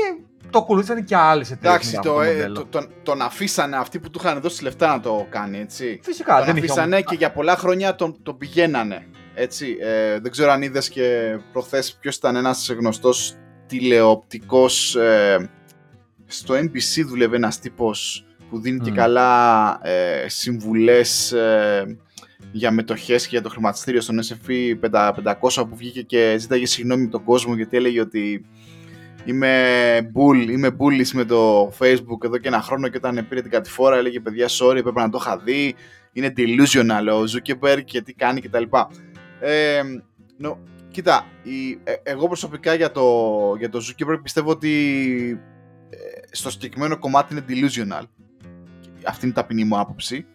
το ακολούθησαν και άλλες εταιρείες. Εντάξει, το, το, τον αφήσανε αυτοί που του είχαν δώσει λεφτά να το κάνει, έτσι. Φυσικά, τον δεν αφήσανε είχε... και για πολλά χρόνια τον, τον πηγαίνανε. Έτσι. Ε, δεν ξέρω αν είδες και προχθές ποιος ήταν ένας γνωστός τηλεοπτικός. Ε, στο Εν Μπι Σι δούλευε ένας τύπος που δίνει mm. και καλά ε, συμβουλές ε, για μετοχές και για το χρηματιστήριο στον Ες εντ Πι πεντακόσια που βγήκε και ζήταγε συγγνώμη με τον κόσμο γιατί έλεγε ότι είμαι bull, είμαι bullish με το Facebook εδώ και ένα χρόνο, και όταν πήρε την κατηφόρα έλεγε, παιδιά, sorry, έπρεπε να το είχα δει, είναι delusional ο Zuckerberg και τι κάνει κτλ. Ε, νο, κοίτα, η, ε, εγώ προσωπικά για το, για το Zuckerberg πιστεύω ότι ε, στο συγκεκριμένο κομμάτι είναι delusional. Αυτή είναι η ταπεινή μου άποψη.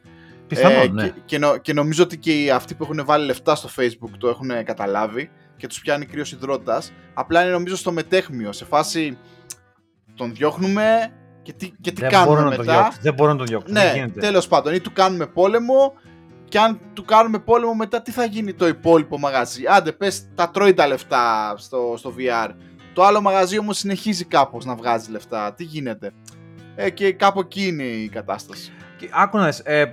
Πιθανόν, ε, ναι. Και, και, νο, και νομίζω ότι και οι αυτοί που έχουν βάλει λεφτά στο Facebook το έχουν καταλάβει. και τους πιάνει κρύος υδρότας. Απλά είναι νομίζω στο μετέχμιο, σε φάση τον διώχνουμε και τι, και τι κάνουμε μετά. Δεν μπορώ να τον διώξω. Ναι, τέλος πάντων, ή του κάνουμε πόλεμο, και αν του κάνουμε πόλεμο μετά τι θα γίνει το υπόλοιπο μαγαζί. Άντε πες τα τρώει τα λεφτά στο, στο βι αρ. Το άλλο μαγαζί όμως συνεχίζει κάπως να βγάζει λεφτά. Τι γίνεται. Ε, και κάπου εκεί είναι η κατάσταση. Άκου να δεις, ε,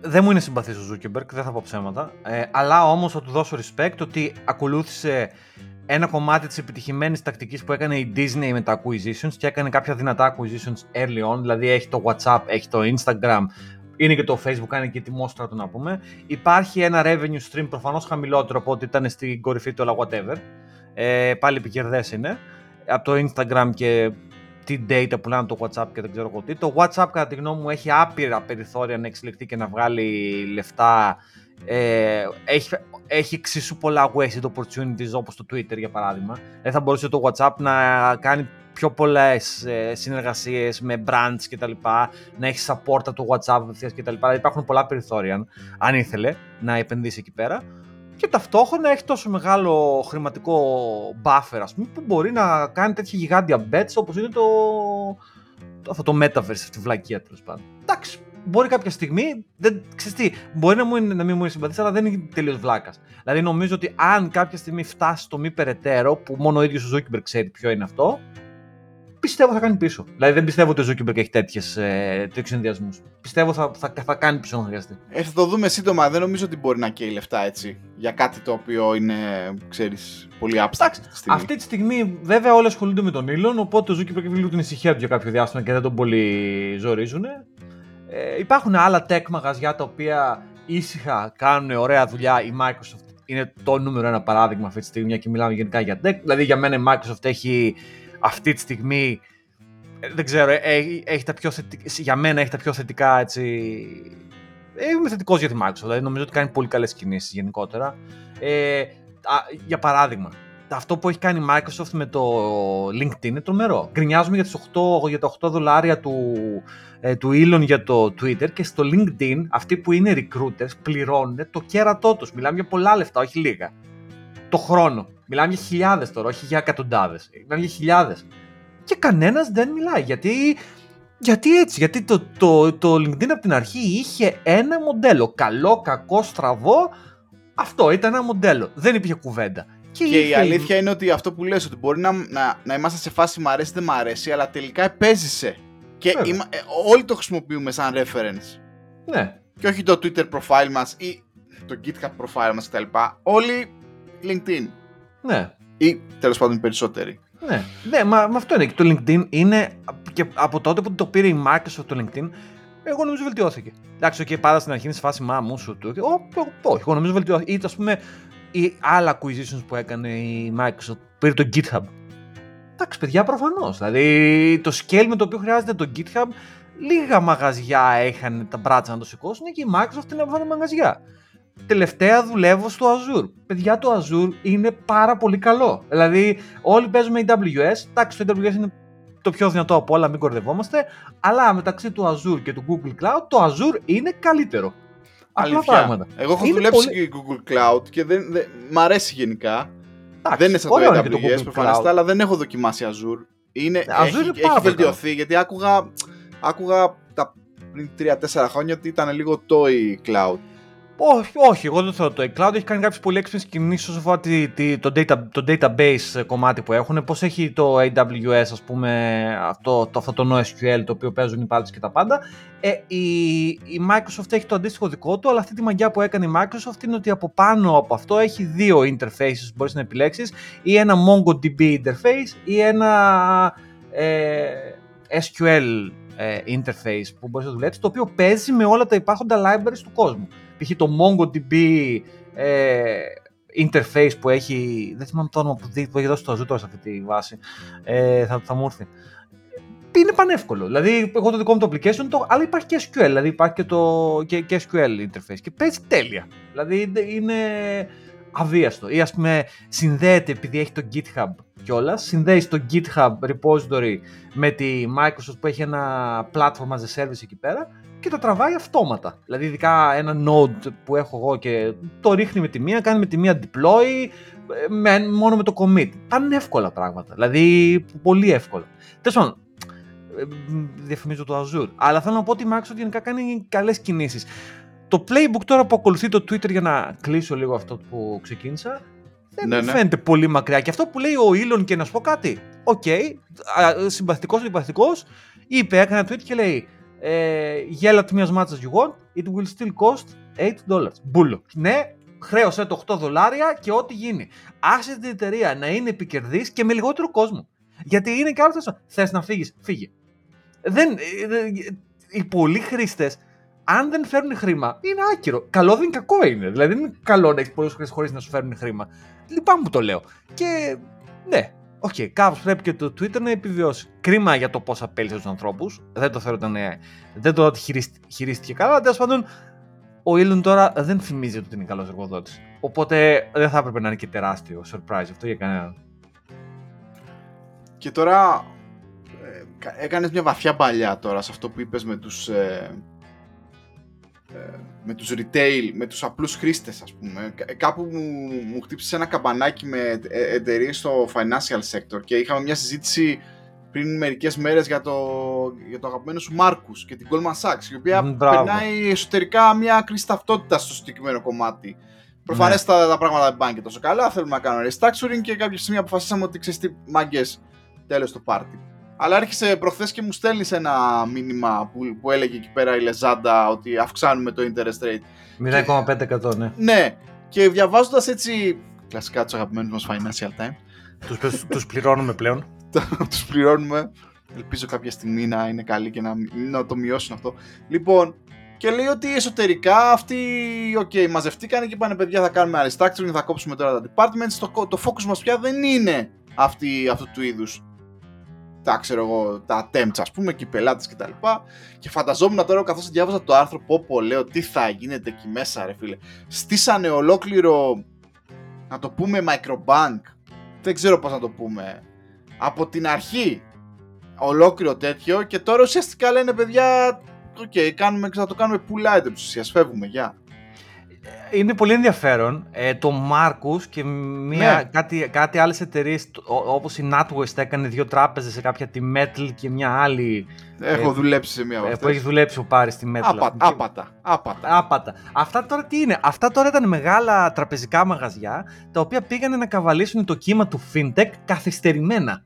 δεν μου είναι συμπαθής ο Zuckerberg, δεν θα πω ψέματα. Ε, αλλά όμως θα του δώσω respect ότι ακολούθησε ένα κομμάτι της επιτυχημένης τακτικής που έκανε η Disney με τα acquisitions και έκανε κάποια δυνατά acquisitions early on. Δηλαδή έχει το WhatsApp, έχει το Instagram, είναι και το Facebook, είναι και τη μόστρα του να πούμε. Υπάρχει ένα revenue stream προφανώς χαμηλότερο από ό,τι ήταν στην κορυφή του, αλλά whatever. Ε, πάλι επικερδές είναι. Από το Instagram και τι data που λένε το WhatsApp και δεν ξέρω εγώ τι. Το WhatsApp κατά τη γνώμη μου έχει άπειρα περιθώρια να εξελιχθεί και να βγάλει λεφτά. Ε, έχει, έχει εξίσου πολλά wasted opportunities όπως το Twitter για παράδειγμα. Δεν θα μπορούσε το WhatsApp να κάνει πιο πολλές ε, συνεργασίες με brands κτλ. Να έχει support από το WhatsApp κτλ. Υπάρχουν πολλά περιθώρια αν ήθελε να επενδύσει εκεί πέρα. Και ταυτόχρονα έχει τόσο μεγάλο χρηματικό buffer, ας πούμε, που μπορεί να κάνει τέτοια γιγάντια bets όπως είναι το, αυτό το metaverse, αυτή τη βλακία τέλος πάντων. Εντάξει, μπορεί κάποια στιγμή, δεν, ξέρεις τι, μπορεί να, μου είναι, να μην μου είναι συμπαθής, αλλά δεν είναι τελείως βλάκας. Δηλαδή νομίζω ότι αν κάποια στιγμή φτάσει στο μη περαιτέρω, που μόνο ο ίδιος ο Zuckerberg ξέρει ποιο είναι αυτό, πιστεύω θα κάνει πίσω. Δηλαδή δεν πιστεύω ότι ο Zuckerberg έχει τέτοιες, ε, τέτοιους ενδιασμούς. Πιστεύω θα, θα, θα κάνει πίσω να χρειαστεί. Ε, θα το δούμε σύντομα. Δεν νομίζω ότι μπορεί να καίει λεφτά έτσι. Για κάτι το οποίο είναι, ξέρεις, πολύ άψογο. Αυτή τη στιγμή βέβαια όλοι ασχολούνται με τον Elon. Οπότε ο Zuckerberg βλέπει την ησυχία του για κάποιο διάστημα και δεν τον πολύ ζορίζουν. Ε, υπάρχουν άλλα tech μαγαζιά τα οποία ήσυχα κάνουν ωραία δουλειά. Η Microsoft είναι το νούμερο ένα παράδειγμα αυτή τη στιγμή, μια και μιλάμε γενικά για tech. Δηλαδή για μένα η Microsoft έχει. Αυτή τη στιγμή, δεν ξέρω, έχει, έχει τα πιο θετικά, για μένα έχει τα πιο θετικά, έτσι, είμαι θετικός για τη Microsoft, δηλαδή νομίζω ότι κάνει πολύ καλές κινήσεις γενικότερα. Ε, α, για παράδειγμα, αυτό που έχει κάνει η Microsoft με το LinkedIn είναι τρομερό. Γκρινιάζουμε για, τις οκτώ, για τα οκτώ δολάρια του, ε, του Elon για το Twitter και στο LinkedIn αυτοί που είναι recruiters πληρώνουν το κέρατό τους. Μιλάμε για πολλά λεφτά, όχι λίγα. Το χρόνο. Μιλάμε για χιλιάδες τώρα, όχι για εκατοντάδες. Μιλάμε για χιλιάδες. Και κανένας δεν μιλάει. Γιατί, γιατί έτσι, γιατί το, το, το LinkedIn από την αρχή είχε ένα μοντέλο. Καλό, κακό, στραβό. Αυτό ήταν ένα μοντέλο. Δεν υπήρχε κουβέντα. Και, και είχε... η αλήθεια είναι ότι αυτό που λες, ότι μπορεί να, να, να είμαστε σε φάση μ' αρέσει, δεν μ' αρέσει, αλλά τελικά επέζησε. Και είμα, ε, όλοι το χρησιμοποιούμε σαν reference. Ναι. Και όχι το Twitter profile μας ή το GitHub profile μας κτλ. Όλοι LinkedIn. Ναι. Ή τέλος πάντων οι περισσότεροι. Ναι, ναι, μα, μα αυτό είναι. Και το LinkedIn είναι. Και από τότε που το πήρε η Microsoft το LinkedIn, εγώ νομίζω βελτιώθηκε. Εντάξει, και okay, πάρα στην αρχή είναι σε φάση μα μου σου του. Όχι, εγώ νομίζω βελτιώθηκε. Ή α πούμε, οι άλλα acquisitions που έκανε η Microsoft, πήρε το GitHub. Εντάξει, παιδιά, προφανώς. Δηλαδή το scale με το οποίο χρειάζεται το GitHub, λίγα μαγαζιά είχαν τα μπράτσα να το σηκώσουν και η Microsoft την έβαλε μαγαζιά. Τελευταία δουλεύω στο Azure. Παιδιά, το Azure είναι πάρα πολύ καλό. Δηλαδή, όλοι παίζουμε έι ντάμπλιου ες. Εντάξει, το έι ντάμπλιου ες είναι το πιο δυνατό από όλα, μην κορδευόμαστε. Αλλά μεταξύ του Azure και του Google Cloud, το Azure είναι καλύτερο. Απλά πράγματα. Εγώ έχω είναι δουλέψει πολύ... και Google Cloud και δεν, δεν, μ' αρέσει γενικά. Εντάξει, δεν είναι σαν το έι ντάμπλιου ες προφανέστατα, αλλά δεν έχω δοκιμάσει Azure. Είναι, Azure έχει, είναι έχει βελτιωθεί, γιατί άκουγα, άκουγα τα πριν τρία τέσσερα χρόνια ότι ήταν λίγο toy cloud. Όχι, όχι, εγώ δεν θεωρώ το iCloud. Έχει κάνει κάποιες πολύ έξυπνες κινήσεις όσον αφορά το, data, το database κομμάτι που έχουν. Πώς έχει το έι ντάμπλιου ες, ας πούμε, αυτό το, αυτό το NoSQL το οποίο παίζουν οι πάντες και τα πάντα. Ε, η, η Microsoft έχει το αντίστοιχο δικό του, αλλά αυτή τη μαγιά που έκανε η Microsoft είναι ότι από πάνω από αυτό έχει δύο interfaces που μπορείς να επιλέξεις, ή ένα MongoDB interface ή ένα ε, ες κιου ελ interface που μπορείς να δουλέψεις, το οποίο παίζει με όλα τα υπάρχοντα libraries του κόσμου. Π.χ. το MongoDB ε, interface που έχει, δεν θυμάμαι το όνομα που, που έχει δώσει το Azure τώρα σε αυτή τη βάση, ε, θα, θα μου έρθει. Είναι πανεύκολο. Δηλαδή, εγώ το δικό μου το application, το, αλλά υπάρχει και ες κιου ελ, δηλαδή υπάρχει και το και, και ες κιου ελ interface και παίζει τέλεια. Δηλαδή, είναι αβίαστο. Ή ας πούμε, συνδέεται επειδή έχει το GitHub κιόλας, συνδέει το GitHub repository με τη Microsoft που έχει ένα platform as a service εκεί πέρα και τα τραβάει αυτόματα. Δηλαδή ειδικά ένα node που έχω εγώ και το ρίχνει με τη μία, κάνει με τη μία deploy, με, μόνο με το commit. Πάνε εύκολα πράγματα. Δηλαδή, πολύ εύκολα. Τέλος πάντων, διαφημίζω το Azure. Αλλά θέλω να πω ότι η Microsoft γενικά κάνει καλές κινήσεις. Το playbook τώρα που ακολουθεί το Twitter, για να κλείσω λίγο αυτό που ξεκίνησα, δεν ναι, ναι. φαίνεται πολύ μακριά. Και αυτό που λέει ο Έλον, και να σου πω κάτι. Οκ, okay, συμπαθητικός, συμπαθητικός, είπε, έκανε ένα tweet και λέει yell at me as much as you want, it will still cost eight dollars. Μπούλο. Ναι, χρέωσε το οκτώ δολάρια και ό,τι γίνει. Άσε την εταιρεία να είναι επικερδής και με λιγότερο κόσμο. Γιατί είναι και άλλο θέσιο. Θες να φύγεις, φύγε. Δεν, οι πολλοί χρήστες, αν δεν φέρνουν χρήμα, είναι άκυρο. Καλό δεν κακό είναι. Δηλαδή δεν είναι καλό να έχεις πολλούς χρήστες χωρίς να σου φέρνουν χρήμα. Λυπάμαι που το λέω. Και ναι. Οκ, okay, κάπως πρέπει και το Twitter να επιβιώσει. Κρίμα για το πώς απέλησε τους ανθρώπους. Δεν το θεωρώ ότι ναι. δεν το χειρίστηκε καλά. Τέλος πάντων, ο Έλον τώρα δεν θυμίζεται ότι είναι καλός εργοδότης. Οπότε δεν θα έπρεπε να είναι και τεράστιο surprise αυτό για κανέναν. Και τώρα ε, έκανες μια βαθιά παλιά τώρα σε αυτό που είπες με τους, ε, ε, με τους retail, με τους απλούς χρήστες, ας πούμε. Κάπου μου, μου χτύψεις ένα καμπανάκι με εταιρείες στο financial sector και είχαμε μια συζήτηση πριν μερικές μέρες για το, για το αγαπημένο σου Μάρκους και την Goldman Sachs, η οποία Μπράβο. περνάει εσωτερικά μια κρίση ταυτότητας στο συγκεκριμένο κομμάτι. Προφανές ναι. τα, τα πράγματα δεν πάνε και τόσο καλά, θέλουμε να κάνουμε restructuring και κάποια στιγμή αποφασίσαμε ότι ξέρεις τι, μάγκες, τέλος το πάρτι. Αλλά άρχισε προχθές και μου στέλνεις ένα μήνυμα που, που έλεγε εκεί πέρα η Λεζάντα ότι αυξάνουμε το interest rate. μηδέν κόμμα πέντε τοις εκατό ναι. Ναι, και διαβάζοντας έτσι, κλασικά τους αγαπημένους μας financial time. Τους, τους πληρώνουμε πλέον. Τους πληρώνουμε, ελπίζω κάποια στιγμή να είναι καλή και να, να το μειώσουν αυτό. Λοιπόν, και λέει ότι εσωτερικά αυτοί, οκ, okay, μαζευτήκανε και είπανε παιδιά θα κάνουμε restructuring, θα κόψουμε τώρα τα departments, το, το focus μας πια δεν είναι αυτή, αυτού του είδους. Τα ξέρω εγώ, τα attempts ας πούμε και οι πελάτες και τα λοιπά. Και φανταζόμουν τώρα καθώς διάβαζα το άρθρο, πω πω λέω τι θα γίνεται εκεί μέσα ρε φίλε. Στήσανε ολόκληρο, να το πούμε microbank, δεν ξέρω πώς να το πούμε, από την αρχή ολόκληρο τέτοιο και τώρα ουσιαστικά λένε παιδιά, οκ, okay, κάνουμε, θα το κάνουμε pull items ουσιαστικά, φεύγουμε, γεια. Είναι πολύ ενδιαφέρον. Ε, το Μάρκους και μια, ναι. κάτι, κάτι άλλες εταιρείες, όπως η NatWest έκανε δύο τράπεζες σε κάποια, τη Metal και μια άλλη. Έχω ε, δουλέψει σε μια από αυτές. Που έχει δουλέψει ο Πάρης στη Metal. Άπατα, άπατα, άπατα. άπατα. Αυτά τώρα τι είναι? Αυτά τώρα ήταν μεγάλα τραπεζικά μαγαζιά, τα οποία πήγανε να καβαλήσουν το κύμα του FinTech καθυστερημένα.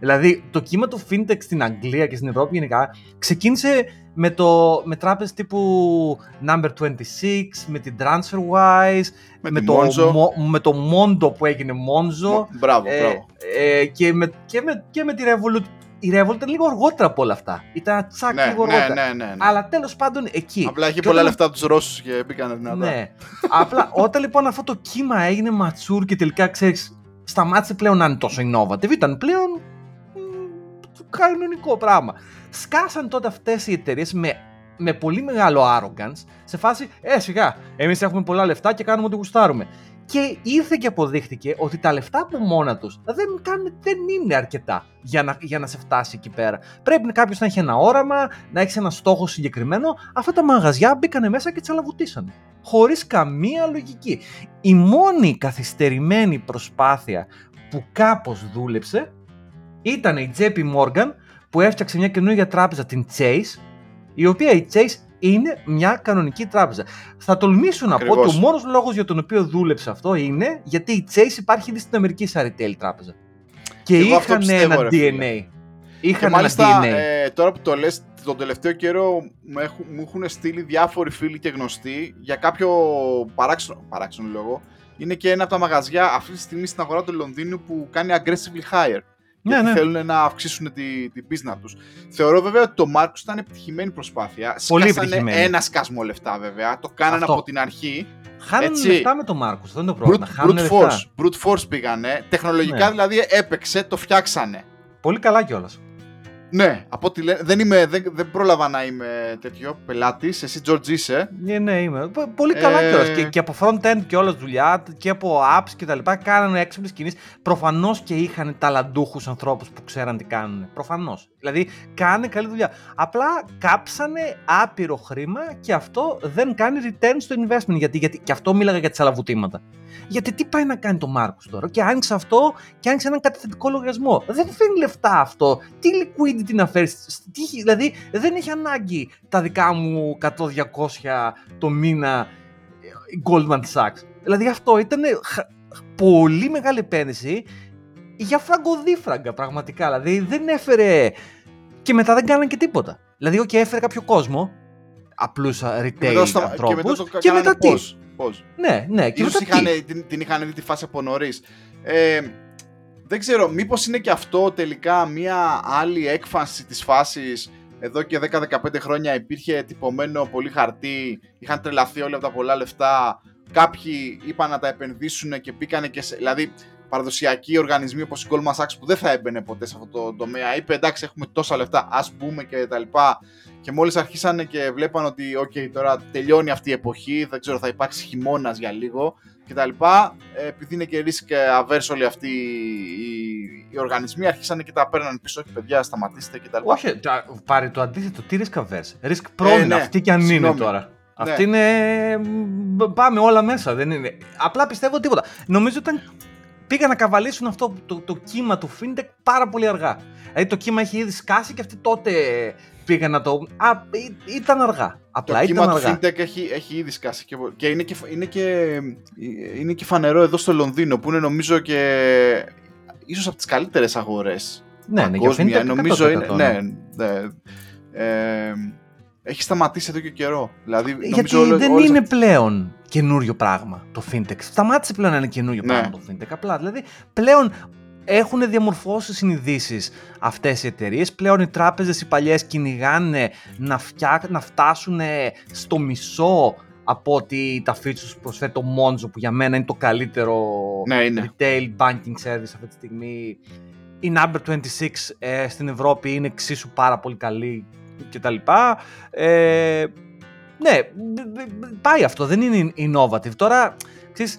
Δηλαδή, το κύμα του FinTech στην Αγγλία και στην Ευρώπη γενικά ξεκίνησε με, το, με τράπεζες τύπου Number είκοσι έξι, με την TransferWise, με, με, τη το, Monzo. με το Mondo που έγινε Monzo. Μπράβο, ε, μπράβο. Ε, και, με, και, με, και με τη Revolut. Η Revolut ήταν λίγο αργότερα από όλα αυτά. Ήταν τσακ ναι, λίγο αργότερα. Ναι, ναι, ναι, ναι. Αλλά τέλος πάντων εκεί. Απλά είχε πολλά όταν... λεφτά από τους Ρώσους και μπήκανε δυνατά. Ναι. Απλά όταν λοιπόν αυτό το κύμα έγινε mature και τελικά ξέρεις, σταμάτησε πλέον να είναι τόσο innovative. Ήταν πλέον κανονικό πράγμα. Σκάσαν τότε αυτές οι εταιρείες με, με πολύ μεγάλο arrogance, σε φάση ε σιγά, εμείς έχουμε πολλά λεφτά και κάνουμε ό,τι γουστάρουμε. Και ήρθε και αποδείχτηκε ότι τα λεφτά από μόνα τους δεν, κάνουν, δεν είναι αρκετά για να, για να σε φτάσει εκεί πέρα. Πρέπει κάποιος να έχει ένα όραμα, να έχει ένα στόχο συγκεκριμένο. Αυτά τα μαγαζιά μπήκανε μέσα και τσαλαβουτίσανε χωρίς καμία λογική. Η μόνη καθυστερημένη προσπάθεια που κάπως δούλεψε ήταν η τζέι πι Morgan που έφτιαξε μια καινούργια τράπεζα, την Chase, η οποία η Chase είναι μια κανονική τράπεζα. Θα τολμήσω να Ακριβώς. πω ότι ο μόνος λόγος για τον οποίο δούλεψε αυτό είναι γιατί η Chase υπάρχει ήδη στην Αμερική σαν retail τράπεζα. Και είχαν πιστεύω, ένα ρε, ντι εν έι. Είχαν μάλιστα, ένα ντι εν έι. Ε, τώρα που το λες, τον τελευταίο καιρό μου έχουν στείλει διάφοροι φίλοι και γνωστοί για κάποιο παράξενο, παράξενο λόγο. Είναι και ένα από τα μαγαζιά αυτή τη στιγμή στην αγορά του Λονδίνου που κάνει aggressively higher. Γιατί ναι, ναι. θέλουν να αυξήσουν την τη πίσνα τους. Θεωρώ βέβαια ότι το Μάρκους ήταν επιτυχημένη προσπάθεια. Πολύ επιτυχημένη. Ένα σκάσμο λεφτά βέβαια. Το κάνανε από την αρχή. Χάνουν λεφτά με το Μάρκους. Δεν είναι το πρόβλημα. Brute force. Brute force πήγανε. Τεχνολογικά ναι. δηλαδή έπαιξε, το φτιάξανε. Πολύ καλά κιόλας. Ναι, από ό,τι λένε. Δεν, είμαι, δεν, δεν πρόλαβα να είμαι τέτοιο πελάτης. Εσύ, Τζορτζ, είσαι. Ναι, ναι, είμαι. Πολύ καλά ε... κιόλας. Και, και από front-end κιόλας δουλειά και από apps κτλ. Κάνανε έξυπνες κινήσεις. Προφανώς και είχαν ταλαντούχους ανθρώπους που ξέραν τι κάνουν. Προφανώς. Δηλαδή κάνε καλή δουλειά. Απλά κάψανε άπειρο χρήμα και αυτό δεν κάνει return στο investment. Γιατί, γιατί και αυτό μίλαγα για τις αλαβουτήματα. Γιατί τι πάει να κάνει το Μάρκος τώρα, και άνοιξε αυτό και άνοιξε έναν καταθετικό λογαριασμό. Δεν φέρνει λεφτά αυτό. Τι liquidity να φέρει, δηλαδή δεν έχει ανάγκη τα δικά μου εκατό διακόσια το μήνα Goldman Sachs. Δηλαδή αυτό ήταν πολύ μεγάλη επένδυση για φραγκοδίφραγκα πραγματικά. Δηλαδή δεν έφερε. Και μετά δεν κάνανε και τίποτα. Δηλαδή, όχι, okay, έφερε κάποιο κόσμο, απλούς retail ανθρώπους. Και, και μετά τι. Πώς, πώς. Ναι, ναι. Και μετά είχαν, τι. Την, την είχαν δει τη φάση από νωρίς. Ε, δεν ξέρω, μήπως είναι και αυτό τελικά μια άλλη έκφανση της φάσης. Εδώ και δέκα με δεκαπέντε χρόνια υπήρχε τυπωμένο πολύ χαρτί, είχαν τρελαθεί όλοι από τα πολλά λεφτά. Κάποιοι είπαν να τα επενδύσουν και πήκανε και σε. Δηλαδή, παραδοσιακοί οργανισμοί όπως η Goldman Sachs που δεν θα έμπαινε ποτέ σε αυτό το τομέα, είπε εντάξει, έχουμε τόσα λεφτά, ας πούμε και τα λοιπά. Και μόλις αρχίσανε και βλέπαν ότι, OK, τώρα τελειώνει αυτή η εποχή, δεν ξέρω, θα υπάρξει χειμώνας για λίγο και τα λοιπά. Επειδή είναι και risk averse όλοι αυτοί οι οργανισμοί, αρχίσανε και τα παίρναν πίσω. Όχι, παιδιά, σταματήστε και τα λοιπά. Όχι, πάρει το αντίθετο, τι risk averse. Risk prone, ε, ναι. Αυτή και αν Συγγνώμη. Είναι τώρα. Ναι. Αυτή είναι. Πάμε όλα μέσα, δεν είναι. Απλά πιστεύω τίποτα. Νομίζω ήταν. Πήγαν να καβαλήσουν αυτό το, το κύμα του fintech πάρα πολύ αργά. Δηλαδή το κύμα είχε ήδη σκάσει και αυτοί τότε πήγαν να το. Α, ή, ήταν αργά. Απλά το ήταν κύμα αργά. Το fintech έχει, έχει ήδη σκάσει. Και, και, είναι και, είναι και είναι και φανερό εδώ στο Λονδίνο που είναι νομίζω και ίσως από τις καλύτερες αγορές. Ναι, παγκόσμια. Νομίζω είναι. Ναι, ναι, ε, έχει σταματήσει εδώ και καιρό. Δηλαδή, γιατί όλο, δεν όλες... είναι πλέον καινούριο πράγμα το fintech. Σταμάτησε πλέον να είναι καινούριο ναι. πράγμα το fintech. Απλά δηλαδή πλέον έχουν διαμορφώσει συνειδήσεις αυτές οι εταιρείες. Πλέον οι τράπεζες οι παλιές κυνηγάνε να, φτιά... να φτάσουν στο μισό από ότι τα features που προσφέρει το Monzo, που για μένα είναι το καλύτερο ναι, είναι. Retail banking service αυτή τη στιγμή. Η Number είκοσι έξι ε, στην Ευρώπη είναι εξίσου πάρα πολύ καλή και τα λοιπά. Ε, ναι, πάει αυτό, δεν είναι innovative. Τώρα, ξέρεις,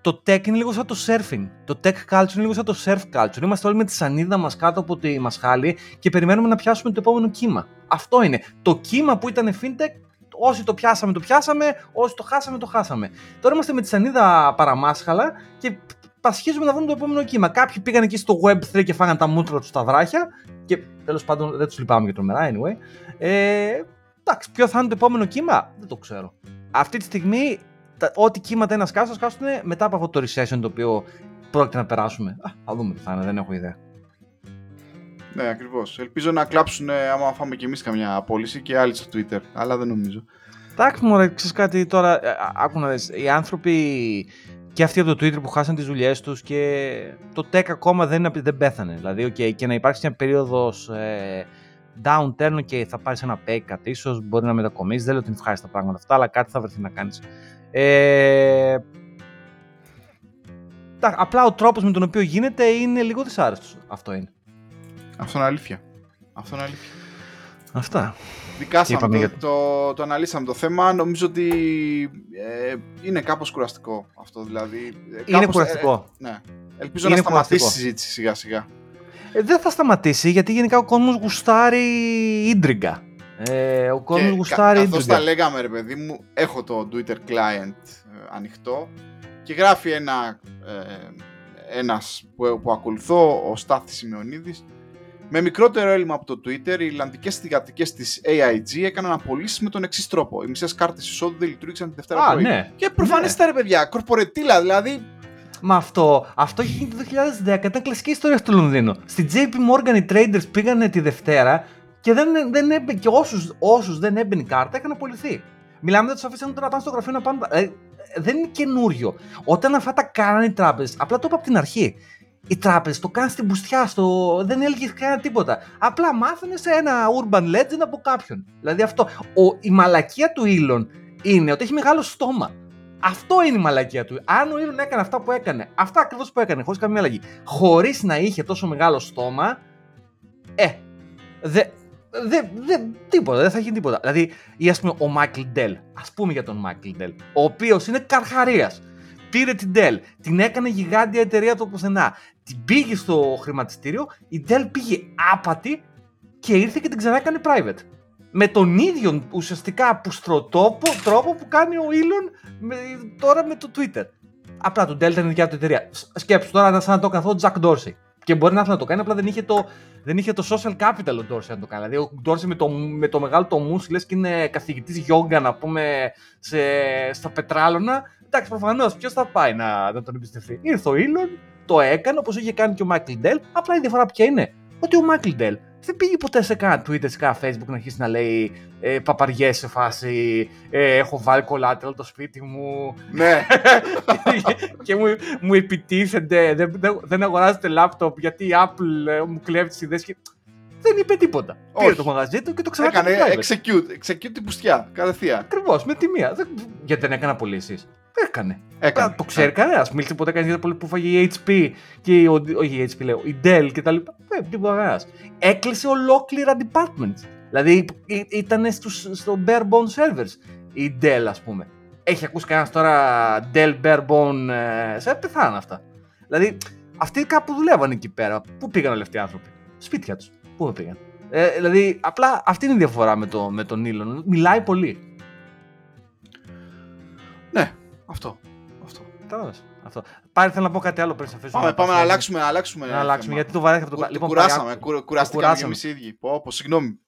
το tech είναι λίγο σαν το surfing. Το tech culture είναι λίγο σαν το surf culture. Είμαστε όλοι με τη σανίδα μας κάτω από τη μασχάλη και περιμένουμε να πιάσουμε το επόμενο κύμα. Αυτό είναι. Το κύμα που ήταν fintech, όσοι το πιάσαμε, το πιάσαμε, όσοι το χάσαμε, το χάσαμε. Τώρα είμαστε με τη σανίδα παραμάσχαλα και πασχίζουμε να βρούμε το επόμενο κύμα. Κάποιοι πήγαν εκεί στο web τρία και φάγαν τα μούτρα τους στα βράχια και τέλος πάντων δεν τους λυπάμαι για τρομερά, anyway. Ε, εντάξει, ποιο θα είναι το επόμενο κύμα, δεν το ξέρω. Αυτή τη στιγμή, τα, ό,τι κύματα είναι να σκάσουν, θα σκάσουν μετά από αυτό το recession το οποίο πρόκειται να περάσουμε. Α, θα δούμε τι θα είναι, δεν έχω ιδέα. Ναι, ακριβώς. Ελπίζω να κλάψουν άμα φάμε κι εμείς καμιά πώληση και άλλοι στο Twitter, αλλά δεν νομίζω. Εντάξει, μωρέ, ξέρεις κάτι τώρα, άκου να δεις, οι άνθρωποι. Και αυτοί από το Twitter που χάσαν τις δουλειές τους και το tech ακόμα δεν, δεν πέθανε. Δηλαδή, okay, και να υπάρξει μια περίοδος ε, downturn, και okay, θα πάρεις ένα pay cut, ίσως μπορεί να μετακομίσεις. Δεν λέω ότι είναι ευχάριστα τα πράγματα αυτά, αλλά κάτι θα βρεθεί να κάνεις. Ε, τα, απλά ο τρόπος με τον οποίο γίνεται είναι λίγο δυσάρεστος. Αυτό είναι. Αυτό είναι αλήθεια. Αυτό είναι αλήθεια. Αυτά. Δικάσαμε, το, το, το αναλύσαμε το θέμα. Νομίζω ότι ε, είναι κάπως κουραστικό αυτό. Δηλαδή, κάπως, είναι κουραστικό. Ε, ε, ναι. Ελπίζω είναι να σταματήσει η συζήτηση σιγά σιγά. Ε, δεν θα σταματήσει, γιατί γενικά ο κόσμος γουστάρει ίντριγκα. Ε, ο κόσμος γουστάρει κα, ίντριγκα. Καθώς τα λέγαμε, ρε παιδί μου, έχω το Twitter client ε, ανοιχτό και γράφει ένα, ε, ένας που, που ακολουθώ, ο Στάθης Σημεωνίδης. Με μικρότερο έλλειμμα από το Twitter, οι Ιρλανδικές θηγατρικές της έι άι τζι έκαναν απολύσεις με τον εξής τρόπο. Οι μισές κάρτες εισόδου δεν λειτουργήσαν τη Δευτέρα Α, πρωί. Ναι. Και προφανέστατα ναι. ρε παιδιά, κορπορετήλα δηλαδή. Μα αυτό, αυτό είχε γίνει το δύο χιλιάδες δέκα, ήταν κλασική ιστορία στο Λονδίνο. Στη τζέι πι Morgan οι traders πήγανε τη Δευτέρα και, δεν, δεν έμπαινε, και όσους, όσους δεν έμπαινε η κάρτα έκαναν απολυθεί. Μιλάμε, δεν τους αφήσανε να πάνε στο γραφείο να πάνε. Ε, δεν είναι καινούριο. Όταν αυτά τα κάνανε οι τράπεζες, απλά το είπα από την αρχή. Οι τράπεζες το κάνουν στην πουστιά, στο... δεν έλεγε κανένα τίποτα. Απλά μάθανε σε ένα urban legend από κάποιον. Δηλαδή αυτό. Ο... Η μαλακία του Έλον είναι ότι έχει μεγάλο στόμα. Αυτό είναι η μαλακία του. Αν ο Έλον έκανε αυτά που έκανε, αυτά ακριβώς που έκανε, χωρίς καμία αλλαγή, χωρίς να είχε τόσο μεγάλο στόμα, ε, δε, δε, δε, τίποτα, δεν θα γίνει τίποτα. Δηλαδή, ή ας πούμε ο Μάικλ Ντελ, ας πούμε για τον Μάικλ Ντελ, ο οποίος είναι καρχαρίας. Πήρε την Dell, την έκανε γιγάντια εταιρεία του πουθενά. Την πήγε στο χρηματιστήριο, η Dell πήγε άπατη και ήρθε και την ξανάκανε private. Με τον ίδιο ουσιαστικά απουστροτόπο τρόπο που κάνει ο Elon με, τώρα με το Twitter. Απλά το Delta είναι δικιά του εταιρεία. Σκέψου τώρα να σαν να το έκανε ο Jack Dorsey. Και μπορεί να ήθελε να το κάνει, απλά δεν είχε το, δεν είχε το social capital ο Dorsey να το κάνει. Δηλαδή ο Dorsey με το, με το μεγάλο το μουσ, λες και είναι καθηγητής γιόγκα, να πούμε, σε, στα Πετράλωνα. Εντάξει, προφανώς ποιος θα πάει να, να τον εμπιστευτεί. Ήρθε ο Elon, το έκανε όπως είχε κάνει και ο Mike Lindell. Απλά η διαφορά ποια είναι, ότι ο Mike Lindell δεν πήγε ποτέ σε κανένα Twitter, σε κανένα Facebook να αρχίσει να λέει ε, παπαριές σε φάση ε, έχω βάλει collateral το σπίτι μου. Ναι. και, και μου, μου επιτίθενται, δεν, δεν αγοράζετε λάπτοπ γιατί η Apple ε, μου κλέβει τις ιδέες και... Δεν είπε τίποτα. Πήρε το μαγαζί του και το ξανακάνει. Έκανε execute, execute την πουστιά, κατευθείαν. Ακριβώς, με τιμία. Δεν... Γιατί δεν έκανα πωλήσεις. Έκανε. έκανε. Το ξέρει κανένας. Μίλησε ποτέ κανείς για το που φάγει η έιτς πι και ο... όχι η έιτς πι λέω, η Dell κτλ. Δεν τίποτα κανένας. Έκλεισε ολόκληρα departments. Δηλαδή ήταν στο bare bone servers η Dell, ας πούμε. Έχει ακούσει κανένας τώρα Dell bare bone σε πεθάνε αυτά. Δηλαδή αυτοί κάπου δουλεύαν εκεί πέρα. Πού πήγαν όλοι αυτοί οι άνθρωποι? Σπίτια τους. Πού πήγαν. Ε, δηλαδή, απλά αυτή είναι η διαφορά με, το, με τον Elon. Μιλάει πολύ. Ναι, αυτό. αυτό. Τέλος. Αυτό. Πάρη, θέλω να πω κάτι άλλο πριν σε αφήσουμε. Πάμε, πάμε να αλλάξουμε. Να αλλάξουμε, να αλλάξουμε γιατί το βαρέθηκα από το. Κου, λοιπόν, κουράσαμε. Κου, κουράστηκαμε και εμείς οι ίδιοι. Πω, πω, συγγνώμη.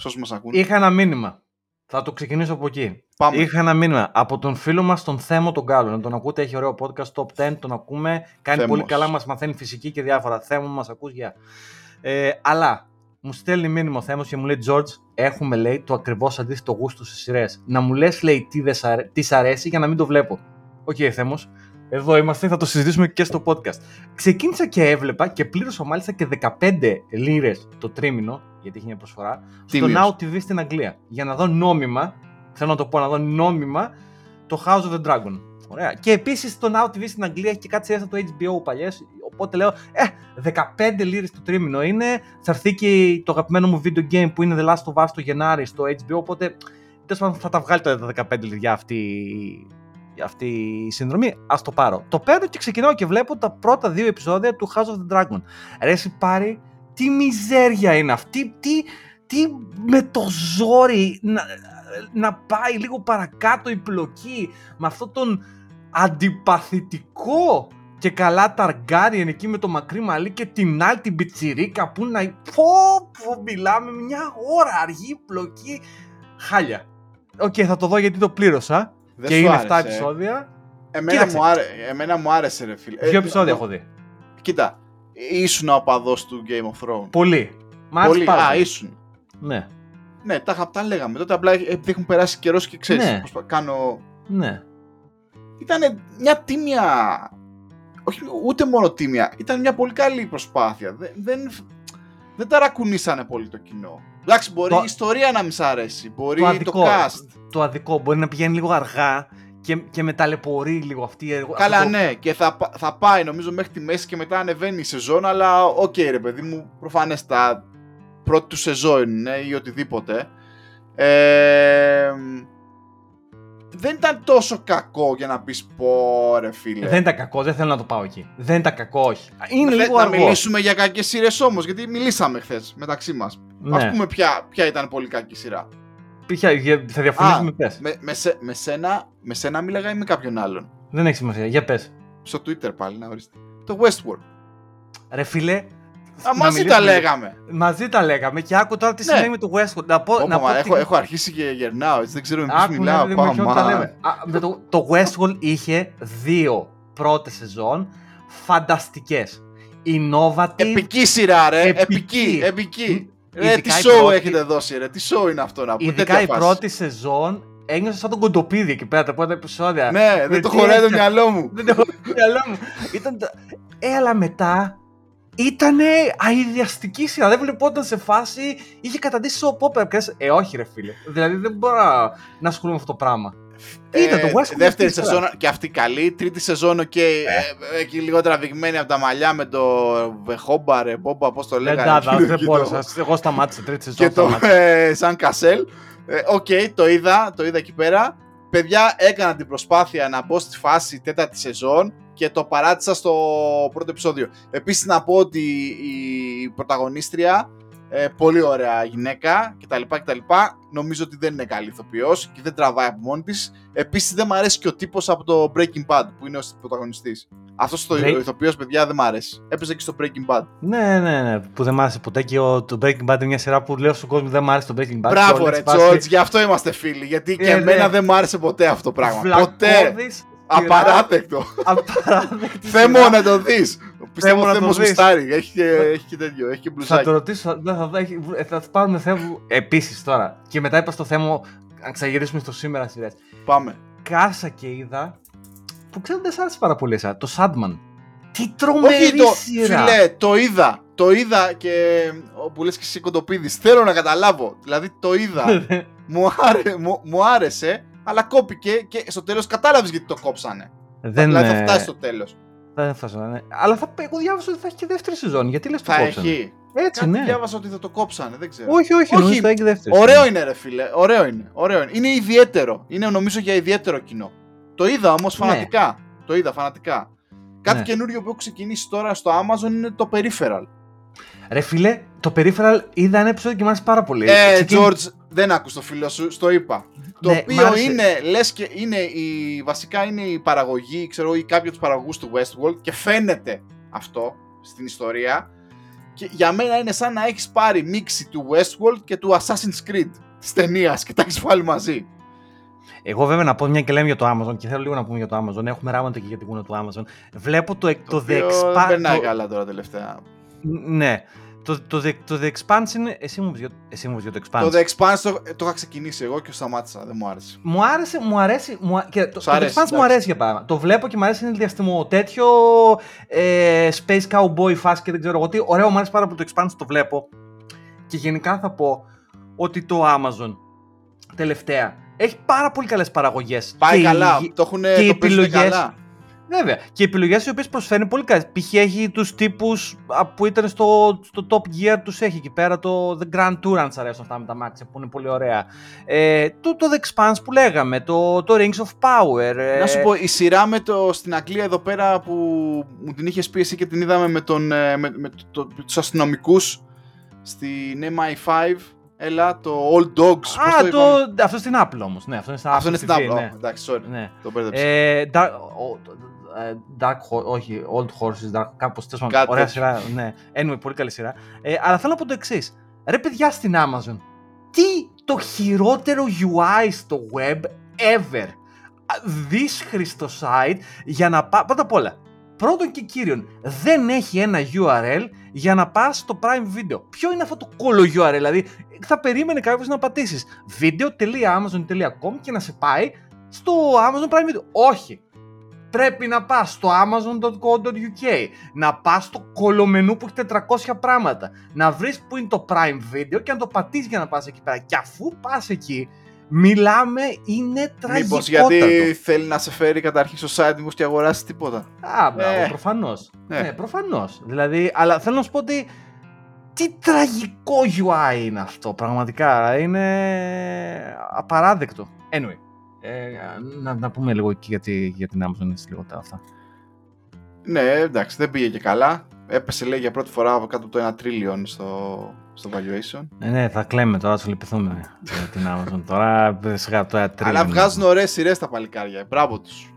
Σώσου μας ακούνε. Είχα ένα μήνυμα. Θα το ξεκινήσω από εκεί. Πάμε. Είχα ένα μήνυμα από τον φίλο μας τον Θέμο τον Κάλλο. Να τον ακούτε, έχει ωραίο podcast. Top δέκα, τον ακούμε. Κάνει Θέμος. Πολύ καλά, μας μαθαίνει φυσική και διάφορα. Θέμο, μας ακούς, γεια. Ε, αλλά. Μου στέλνει μήνυμα ο Θέμος και μου λέει George, έχουμε λέει το ακριβώς αντίθετο γούστο σε σειρές. Να μου λες λέει τι, δε σ' αρέ... τι σ' αρέσει για να μην το βλέπω. Οκ, okay, Θέμος, εδώ είμαστε, θα το συζητήσουμε και στο podcast. Ξεκίνησα και έβλεπα και πλήρωσα μάλιστα και δεκαπέντε λίρες το τρίμηνο, γιατί είχε μια προσφορά, στο Now τι βι στην Αγγλία. Για να δω νόμιμα, θέλω να το πω, να δω νόμιμα το House of the Dragon. Ωραία. Και επίσης το Now τι βι στην Αγγλία έχει και κάτι σειρές από το έιτς μπι ο παλιές. Οπότε λέω, ε, δεκαπέντε λίρες το τρίμηνο είναι. Θα έρθει και το αγαπημένο μου video game που είναι The Last of Us το Γενάρη στο έιτς μπι ο. Οπότε θα τα βγάλει τα δεκαπέντε λίρια αυτή, αυτή η συνδρομή. Ας το πάρω. Το παίρνω και ξεκινάω και βλέπω τα πρώτα δύο επεισόδια του House of the Dragon. Ρε εσύ Πάρη, τι μιζέρια είναι αυτή. Τι, τι με το ζόρι να, να πάει λίγο παρακάτω η πλοκή με αυτόν τον αντιπαθητικό. Και καλά Ταργάριεν εκεί με το μακρύ μαλλί και την άλλη την πιτσιρίκα που να... Πω, πω, μιλάμε μια ώρα αργή πλοκή. Χάλια. Οκ, okay, θα το δω γιατί το πλήρωσα. Δεν και είναι άρεσε. εφτά επεισόδια. Εμένα μου, άρε... Εμένα μου άρεσε ρε φίλε. Δύο ε, επεισόδια το... έχω δει. Κοίτα, ήσουν ο οπαδός του Game of Thrones. Πολύ. Πολύ, πάρα. α, ήσουν. Ναι. Ναι, τα χαπτά λέγαμε. Τότε απλά επειδή έχουν περάσει καιρός και ξέρεις ναι. Πώς κάνω... Ναι. Ήταν μια τίμια... Όχι ούτε μόνο τίμια, ήταν μια πολύ καλή προσπάθεια. Δεν, δεν, δεν ταρακουνήσανε πολύ το κοινό. Εντάξει, μπορεί το... η ιστορία να μην σ' αρέσει, μπορεί το, αδικό, το cast. Το αδικό, μπορεί να πηγαίνει λίγο αργά και, και με ταλαιπωρεί λίγο αυτή. Καλά αυτό... ναι, και θα, θα πάει νομίζω μέχρι τη μέση και μετά ανεβαίνει η σεζόν, αλλά οκ okay, ρε παιδί μου, προφανές τα πρώτη του σεζόν είναι ή οτιδήποτε. Ε... Δεν ήταν τόσο κακό για να πεις πω ρε φίλε. Δεν ήταν κακό, δεν θέλω να το πάω εκεί. Δεν ήταν κακό, όχι. Είναι Θε, λίγο αργό. Να μιλήσουμε για κακές σειρές όμως, γιατί μιλήσαμε χθες μεταξύ μας. Ναι. Ας πούμε ποια, ποια ήταν πολύ κακή σειρά. Ποια, θα διαφωνήσουμε, πες. Με, με, σε, με, σένα, με σένα μίλαγα ή με κάποιον άλλον? Δεν έχει σημασία, για πες. Στο Twitter πάλι να ορίστε. Το Westworld. Ρε φίλε. Α, μαζί τα λέγαμε. Μαζί τα λέγαμε και άκου τώρα τι ναι. Σημαίνει με το Westworld. Να πω, Ω, να πω μα, έχω, τι... έχω αρχίσει και γερνάω, έτσι δεν ξέρω με ποιος μιλάω. Άκου, ναι, ναι, ναι, ναι. Α, το, το Westworld είχε δύο πρώτες σεζόν φανταστικές. Innovative. Επική σειρά ρε, επική, επική. Ρε, τι show πρώτη... έχετε δώσει ρε, τι show είναι αυτό να πω. Ειδικά η πρώτη σεζόν ένιωσα σαν τον κοντοπίδι εκεί πέρα τα πρώτα επεισόδια. Ναι, δεν το χωράει το μυαλό μου. Δεν το χωράει το μυαλό μου. Έλα μετά. Ήτανε αειδιαστική σειρά. Δεν βλεπόταν σε φάση. Είχε καταντήσει soap opera. Ε, όχι, ρε φίλε. Δηλαδή δεν μπορώ να ασχολούμαι με αυτό το πράγμα. Ε, Ήταν το Westworld. Δεύτερη σεζόν και αυτή καλή. Τρίτη σεζόν, οκ. Okay, ε. Εκεί λίγο τραβηγμένη από τα μαλλιά με το Βεχόμπαρε, Μπόμπα, πώς το λέγανε. Ναι, δεν δε μπορούσα. Εγώ σταμάτησα. Τρίτη σεζόν. Και το ε, Σαν Κασέλ. Οκ, ε, okay, το είδα. Το είδα εκεί πέρα. Παιδιά, έκανα την προσπάθεια να μπω στη φάση τέταρτη σεζόν. Και το παράτησα στο πρώτο επεισόδιο. Επίσης να πω ότι η πρωταγωνίστρια Ε, πολύ ωραία γυναίκα κτλ, κτλ. Νομίζω ότι δεν είναι καλή ηθοποιός και δεν τραβάει από μόνη της. Επίσης δεν μ' αρέσει και ο τύπος από το Breaking Bad που είναι ο πρωταγωνιστής. Αυτός το Break... ηθοποιός, παιδιά, δεν μ' αρέσει. Έπαιζε και στο Breaking Bad. Ναι, ναι, ναι, που δεν μ' άρεσε ποτέ και ο... το Breaking Bad είναι μια σειρά που λέω στον κόσμο δεν μ' άρεσε το Breaking Bad. Μπράβο ρε Τζόρτζ, γι' αυτό είμαστε φίλοι, γιατί και ε, εμένα ναι. δεν μ' άρεσε ποτέ αυτό το πράγμα. Φλακώδης. Απαράδεκτο. Απαράδεκτο. Θέμο να το δεις. Πιστεύω ότι Θέμος γουστάρει. Έχει, έχει και τέτοιο. Έχει και μπλουζάκι. Θα το ρωτήσω. Θα, θα, θα πάρουμε Θέμο. Επίσης τώρα. Και μετά είπα στο Θέμο. Αν ξαγυρίσουμε στο σήμερα σειρές. Πάμε. Κάσα και είδα. Που ξέρω δεν σ' άρεσε πάρα πολύ εσά. Το Sandman. Τι τρομερή το, σειρά. Φιλέ, το είδα. Το είδα και. Που λες και εσύ κοντοπίδης. Θέλω να καταλάβω. Δηλαδή το είδα. μου, άρε, μου, μου άρεσε. Αλλά κόπηκε και στο τέλος κατάλαβες γιατί το κόψανε. Δεν δηλαδή θα φτάσει στο τέλος. Δεν φτάσανε. Αλλά θα, εγώ διάβασα ότι θα έχει και δεύτερη σεζόν. Γιατί λες το θα κόψανε. Θα έχει. Έτσι, κάτι ναι. Διάβασα ότι θα το κόψανε. Δεν ξέρω. Όχι, όχι. όχι. Νομίζω θα έχει δεύτερη. Ωραίο είναι, ρε φίλε. Ωραίο είναι. Ωραίο είναι. Είναι ιδιαίτερο. Είναι νομίζω για ιδιαίτερο κοινό. Το είδα όμως φανατικά. Ναι. Το είδα φανατικά. Κάτι ναι. καινούριο που έχω ξεκινήσει τώρα στο Amazon είναι το Peripheral. Ρε φίλε, το Peripheral είδα ένα επεισόδιο και μ' άρεσε πάρα πολύ. Ε, Ξεκίνη... George, δεν άκουσε το φίλο σου, στο είπα. Το ναι, οποίο είναι, λες και είναι η, βασικά είναι η παραγωγή, ξέρω, ή κάποιοι από τους παραγωγούς του Westworld και φαίνεται αυτό στην ιστορία. Και για μένα είναι σαν να έχεις πάρει μίξη του Westworld και του Assassin's Creed της ταινίας και τα έχεις βάλει μαζί. Εγώ βέβαια να πω μια και λέμε για το Amazon και θέλω λίγο να πούμε για το Amazon. Έχουμε ράμματα και για την κούνα του Amazon. Βλέπω το, το, το The Expanse. Δεν περνάει καλά τώρα τελευταία. Ναι. Το, το, το, το The Expanse είναι. Εσύ μου είπες για το Expanse. Το The Expanse το, το είχα ξεκινήσει εγώ και σταμάτησα. Δεν μου άρεσε. Μου άρεσε, μου αρέσει. Μου α... και το, το αρέσει, The Expanse μου αρέσει για παράδειγμα. Το βλέπω και μου αρέσει. Είναι διαστημό τέτοιο ε, Space Cowboy φάση και δεν ξέρω εγώ τι. Ωραίο, μου αρέσει πάρα πολύ το Expanse. Το βλέπω. Και γενικά θα πω ότι το Amazon τελευταία έχει πάρα πολύ καλές παραγωγές. Πάει και καλά. Οι, το έχουν επιλογές. Βέβαια. Και οι επιλογές οι οποίες προσφέρουν πολύ καλές. Π.χ. έχει τους τύπους που ήταν στο, στο Top Gear, τους έχει εκεί πέρα. Το The Grand Tour, αν σας αρέσουν αυτά με τα μάξια που είναι πολύ ωραία. Ε, το, το The Expanse που λέγαμε, το, το Rings of Power. Ε... Να σου πω, η σειρά με το, στην Αγγλία εδώ πέρα που μου την είχες πει εσύ και την είδαμε με, τον, με, με το, το, τους αστυνομικούς στην εμ άι φάιβ. Έλα, το Old Dogs. Α, το το... αυτό στην Apple όμως. Ναι, αυτό είναι στην Apple. Αυτό είναι στην Apple. Ναι. Εντάξει, sorry. Ναι. Το πέραψα. Ε, dark... Dark Horse, όχι, Old Horses, Dark, κάπως τέσσερα, κάτι ωραία τέτοιο. Σειρά, ναι, anyway, πολύ καλή σειρά. Ε, αλλά θέλω να πω το εξής, ρε παιδιά στην Amazon, τι το χειρότερο γιου άι στο web ever, δύσχρηστο site για να πά, πρώτα απ' όλα, πρώτον και κύριον, δεν έχει ένα γιου αρ ελ για να πας στο Prime Video. Ποιο είναι αυτό το κόλλο γιου αρ ελ, δηλαδή θα περίμενε κάποιος να πατήσεις video.amazon τελεία com και να σε πάει στο Amazon Prime Video, όχι. Πρέπει να πας στο amazon τελεία co.uk, να πας στο κολομενού που έχει τετρακόσια πράγματα, να βρεις που είναι το Prime Video και να το πατήσεις για να πας εκεί πέρα. Και αφού πας εκεί, μιλάμε, είναι τραγικότατο. Μήπως γιατί θέλει να σε φέρει καταρχήν στο site μου και αγοράσει τίποτα. Α, μπράβο, ε, προφανώς. Ε. Ναι, προφανώς. Δηλαδή, αλλά θέλω να σου πω ότι τι τραγικό γιου άι είναι αυτό, πραγματικά. Είναι απαράδεκτο. Anyway. Ε, να, να πούμε λίγο εκεί γιατί, για την Amazon έτσι λίγο τα αυτά. Ναι, εντάξει, δεν πήγε και καλά. Έπεσε λέει για πρώτη φορά κάτω από το ένα τρίλιον στο, στο valuation. Ε, ναι, θα κλαίμε τώρα, θα σου λυπηθούμε για την Amazon. Τώρα σιγά το ένα τρίλιον. Αλλά βγάζουν ωραίες σειρές τα παλικάρια. Μπράβο τους.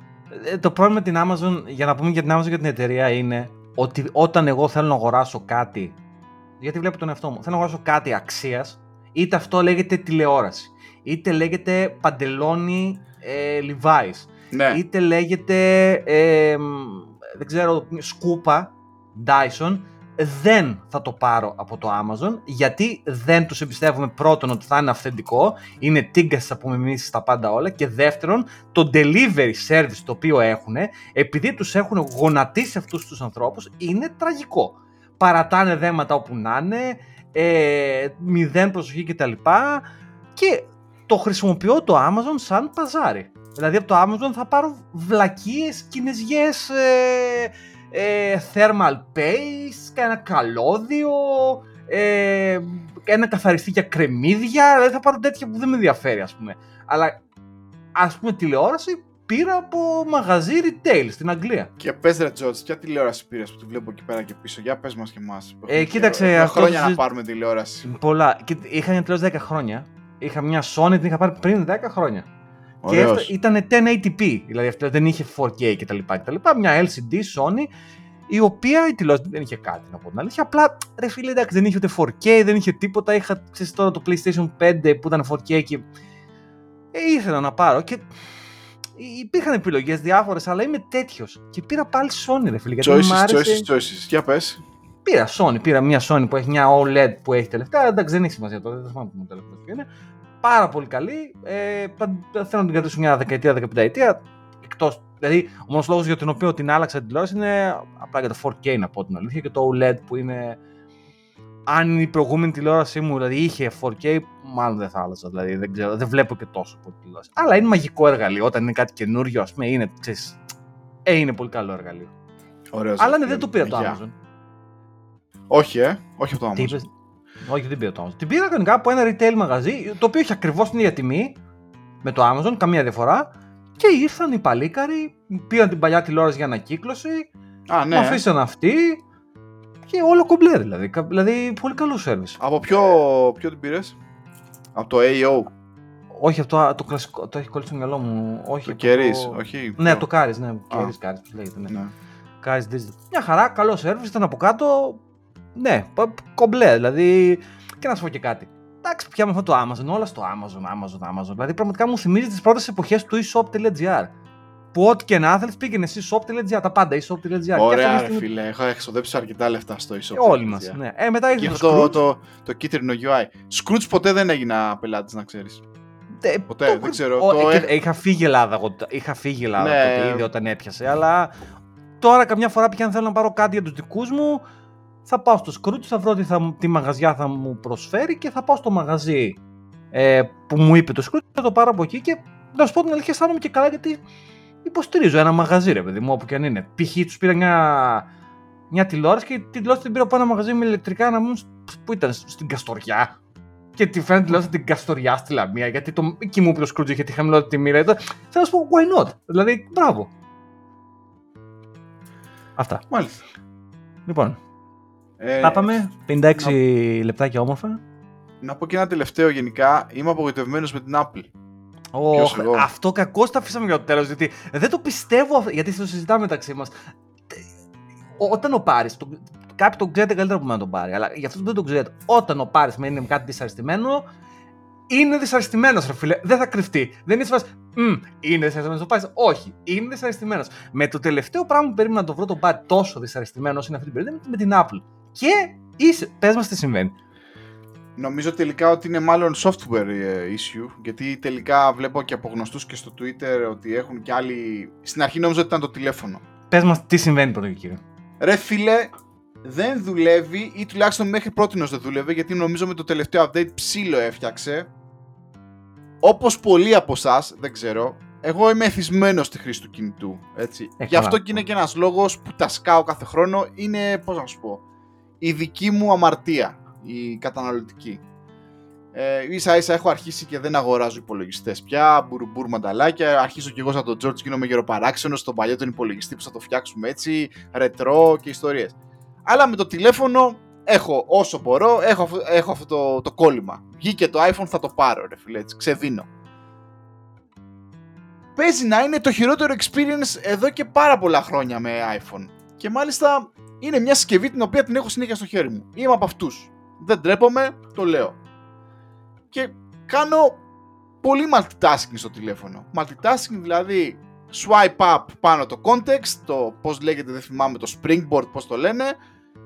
Ε, το πρόβλημα με την Amazon, για να πούμε για την Amazon και την εταιρεία, είναι ότι όταν εγώ θέλω να αγοράσω κάτι. Γιατί βλέπω τον εαυτό μου. Θέλω να αγοράσω κάτι αξίας, είτε αυτό λέγεται τηλεόραση, είτε λέγεται παντελόνι ε, Levi's, ναι. Είτε λέγεται ε, δεν ξέρω, σκούπα Dyson, δεν θα το πάρω από το Amazon γιατί δεν τους εμπιστεύουμε πρώτον ότι θα είναι αυθεντικό, είναι τίγκα στις απομιμήσεις στα πάντα όλα και δεύτερον το delivery service το οποίο έχουν επειδή τους έχουν γονατίσει αυτούς τους ανθρώπους είναι τραγικό. Παρατάνε δέματα όπου να είναι, ε, μηδέν προσοχή κτλ. Και το χρησιμοποιώ το Amazon σαν παζάρι. Δηλαδή από το Amazon θα πάρω βλακίες, κινεζιές, ε, ε, thermal paste, ένα καλώδιο, ε, ένα καθαριστή για κρεμμύδια. Δηλαδή θα πάρω τέτοια που δεν με ενδιαφέρει ας πούμε. Αλλά ας πούμε τηλεόραση πήρα από μαγαζί retail στην Αγγλία. Και πες ρε Τζότς, ποια τηλεόραση πήρες που τη βλέπω εκεί πέρα και πίσω, για πες μας και εμάς. Ε, κοίταξε, χρόνια αυτό... χρόνια να πάρουμε τηλεόραση. Πολλά. Είχα μια τηλεόραση δέκα χρόνια, είχα μια Sony, την είχα πάρει πριν δέκα χρόνια. Ωραίος. Και ήταν χίλια ογδόντα πι, δηλαδή αυτή δεν είχε φορ κέι κτλ. Μια ελ σι ντι Sony, η οποία η τηλεόραση δεν είχε κάτι να πω την αλήθεια. Απλά ρε φίλε, εντάξει, δεν είχε ούτε φορ κέι, δεν είχε τίποτα. Είχα, ξέρεις, τώρα το PlayStation πέντε που ήταν φορ κέι και ε, ήθελα να πάρω. Και υπήρχαν επιλογές διάφορες, αλλά είμαι τέτοιος. Και πήρα πάλι Sony, ρε φίλε. Choices, άρεσε... choices, choices. Για πες. Πήρα Sony, πήρα μια Sony που έχει μια ο ελ ι ντι που έχει τελευταία. Εντάξει, δεν έχει σημασία τώρα, δεν θυμάμαι που μου τελευταία είναι. Πάρα πολύ καλή. Ε, θέλω να την κρατήσω μια δεκαετία, δεκαπενταετία. Εκτός. Δηλαδή, ο μόνος λόγος για τον οποίο την άλλαξα την τηλεόραση είναι απλά για το φορ κέι, να πω την αλήθεια, και το ο ελ ι ντι που είναι. Αν η προηγούμενη τηλεόρασή μου δηλαδή είχε φορ κέι, μάλλον δεν θα άλλαζα. Δηλαδή, δεν ξέρω, δεν βλέπω και τόσο πολύ τηλεόραση. Αλλά είναι μαγικό εργαλείο. Όταν είναι κάτι καινούριο, ας πούμε, είναι, ξέρεις, ε, είναι πολύ καλό εργαλείο. Ωραίος. Αλλά ναι, δεν το πήρα το Amazon. Όχι, ε, όχι από το Amazon. Όχι, δεν πήρα το Amazon. Την πήρα κανονικά από ένα retail μαγαζί, το οποίο είχε ακριβώς την ίδια τιμή με το Amazon, καμία διαφορά. Και ήρθαν οι παλίκαροι, πήραν την παλιά τηλεόραση για ανακύκλωση, α, ναι, αφήσαν αυτή και όλο κομπλέ δηλαδή. Δηλαδή πολύ καλό σέρβις. Από ποιο, ποιο την πήρες? Από το έι ο? Όχι, από το, το κλασικό, το έχει κολλήσει στο μυαλό μου. Όχι, το Κερίς, το... όχι. Ναι, το Κάρις, ναι, Κερίς, Κάρις που λέγεται, ναι. Ναι. Κάρις Digital. Μια χαρά, καλό σέρβις, ήταν από κάτω, ναι, κομπλέ δηλαδή. Και να σου πω και κάτι. Εντάξει, πια με αυτό το Amazon, όλα στο Amazon, Amazon, Amazon. Δηλαδή, πραγματικά μου θυμίζει τις πρώτες εποχές του e-shop.gr. Που ό,τι και να θέλεις πήγαινε e-shop.gr, τα πάντα e-shop.gr. Ωραία, ρε φίλε, έχω εξοδέψει αρκετά λεφτά στο e-shop. Όλοι μας. Ναι. Ε, μετά ήρθε το, το, το κίτρινο γιου άι. Skroutz ποτέ δεν έγινα πελάτης, να ξέρεις. Ε, ποτέ, το, δεν ξέρω. Ο, το, ε, ε, ε, είχα φύγει Ελλάδα, εγώ, είχα φύγει Ελλάδα ναι, τότε ήδη όταν έπιασε. Αλλά τώρα καμιά φορά πια αν θέλω να πάρω κάτι για τους δικούς μου. Θα πάω στο Skroutz, θα βρω τι, θα, τι μαγαζιά θα μου προσφέρει και θα πάω στο μαγαζί ε, που μου είπε το Skroutz, θα το πάρω από εκεί και να σου πω την αλήθεια, αισθάνομαι και καλά γιατί υποστηρίζω ένα μαγαζί ρε παιδί μου, όπου και αν είναι. Π.χ. τους πήρα μια, μια τηλεόραση και την τηλεόραση την πήρα από ένα μαγαζί με ηλεκτρικά να μου που ήταν στην Καστοριά και τη φέρνω τηλεόραση την Καστοριά στη Λαμία γιατί το, εκεί μου είπε το Skroutz είχε τη χαμηλότερη τιμή. Θέλω να σου πω why not, δηλαδή μπράβο. Αυτά. Μάλιστα. Λοιπόν. Ε, θα πάμε πενήντα έξι να... λεπτάκια όμορφα. Να πω και ένα τελευταίο γενικά. Είμαι απογοητευμένος με την Apple. Oh, αυτό κακώς τα αφήσαμε για το τέλος. Γιατί δεν το πιστεύω. Γιατί το συζητάμε μεταξύ μας. Όταν ο Πάρης. Το... Κάποιοι τον ξέρετε καλύτερα από μένα τον Πάρη. Αλλά για αυτό που δεν τον ξέρετε. Όταν ο Πάρης με είναι κάτι δυσαρεστημένο. Είναι δυσαρεστημένος, ρε φίλε. Δεν θα κρυφτεί. Δεν είσαι φάση. Είναι δυσαρεστημένος ο Πάρης. Όχι. Είναι δυσαρεστημένος. Με το τελευταίο πράγμα που περίμενα να το βρω τον Πάρη τόσο δυσαρεστημένος είναι αυτή την περίοδο με την Apple. Και είσαι, πες μας τι συμβαίνει. Νομίζω τελικά ότι είναι μάλλον software issue, γιατί τελικά βλέπω και από γνωστούς και στο Twitter ότι έχουν και άλλοι... Στην αρχή νόμιζα ότι ήταν το τηλέφωνο. Πες μας τι συμβαίνει πρώτα κύριε. Ρε φίλε, δεν δουλεύει ή τουλάχιστον μέχρι πρότινος δεν δούλευε, γιατί νομίζω με το τελευταίο update ψήλο έφτιαξε. Όπως πολλοί από εσάς, δεν ξέρω, εγώ είμαι εθισμένος στη χρήση του κινητού, έτσι. Ε, Γι' αυτό και είναι και ένας λόγος που τα σκάω κάθε χρόνο, είναι, πώς να σου πω, η δική μου αμαρτία, η καταναλωτική. Ε, ίσα ίσα έχω αρχίσει και δεν αγοράζω υπολογιστές πια, μπουρουμπουρ μανταλάκια, αρχίζω κι εγώ σαν τον Τζορτζ, γίνομαι γεροπαράξενος στον παλιό τον υπολογιστή που θα το φτιάξουμε έτσι, ρετρό και ιστορίες. Αλλά με το τηλέφωνο έχω όσο μπορώ, έχω, έχω αυτό το, το κόλλημα. Βγήκε το iPhone, θα το πάρω ρε φίλε, έτσι, ξεδίνω. Παίζει να είναι το χειρότερο experience εδώ και πάρα πολλά χρόνια με iPhone. Και μάλιστα... Είναι μια συσκευή την οποία την έχω συνέχεια στο χέρι μου. Είμαι από αυτούς. Δεν ντρέπομαι, το λέω. Και κάνω πολύ multitasking στο τηλέφωνο. Multitasking δηλαδή swipe up πάνω το context, το πώς λέγεται δεν θυμάμαι, το springboard πώς το λένε,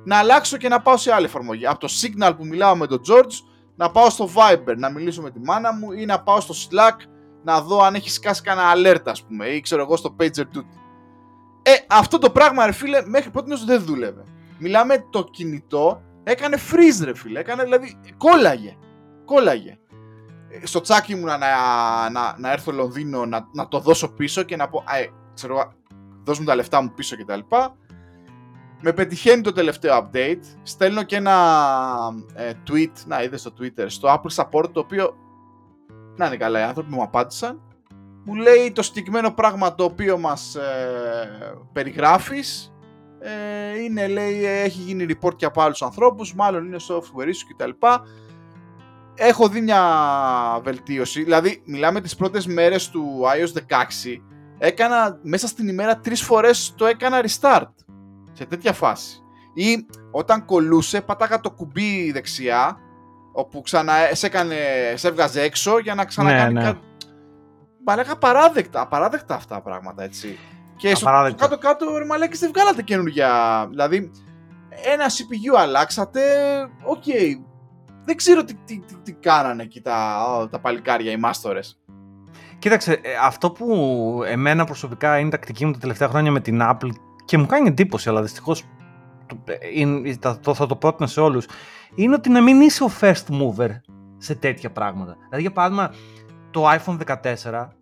να αλλάξω και να πάω σε άλλη εφαρμογή. Από το signal που μιλάω με τον George, να πάω στο Viber, να μιλήσω με τη μάνα μου ή να πάω στο Slack, να δω αν έχει σκάσει κανένα alert ας πούμε ή ξέρω εγώ στο pager του. Ε, αυτό το πράγμα ρε φίλε μέχρι πρώτη δεν δούλευε. Μιλάμε το κινητό, έκανε freeze ρε φίλε, έκανε δηλαδή, κόλλαγε, κόλλαγε. Ε, στο τσάκι ήμουν να, να, να έρθω Λονδίνο να, να το δώσω πίσω και να πω, αε, ξέρω, δώσ' μου τα λεφτά μου πίσω κτλ. Με πετυχαίνει το τελευταίο update, στέλνω και ένα ε, tweet, να είδες στο Twitter, στο Apple Support το οποίο, να είναι καλά οι άνθρωποι μου απάντησαν. που λέει το συγκεκριμένο πράγμα το οποίο μας ε, περιγράφεις ε, είναι, λέει, έχει γίνει report και από άλλους ανθρώπους, μάλλον είναι software issue κτλ. Έχω δει μια βελτίωση, δηλαδή μιλάμε τις πρώτες μέρες του iOS δεκαέξι, έκανα μέσα στην ημέρα τρεις φορές το έκανα restart σε τέτοια φάση, ή όταν κολούσε πατάγα το κουμπί δεξιά όπου ξανά σε, έκανε, σε έβγαζε έξω για να ξανακάνει ναι, ναι. κάτι. Μαλάκα, απαράδεκτα, απαράδεκτα αυτά τα πράγματα, έτσι. Και στο κάτω-κάτω, ρε μαλάκες, δεν βγάλατε καινούργια. Δηλαδή, ένα σι πι γιου αλλάξατε, οκ. Okay. Δεν ξέρω τι, τι, τι, τι κάνανε εκεί τα, τα παλικάρια, οι μάστορες. Κοίταξε, αυτό που εμένα προσωπικά είναι τακτική μου τα τελευταία χρόνια με την Apple και μου κάνει εντύπωση, αλλά δυστυχώς θα το πρότεινα σε όλους, είναι ότι να μην είσαι ο first mover σε τέτοια πράγματα. Δηλαδή, για παράδειγμα, το άιφον δεκατέσσερα,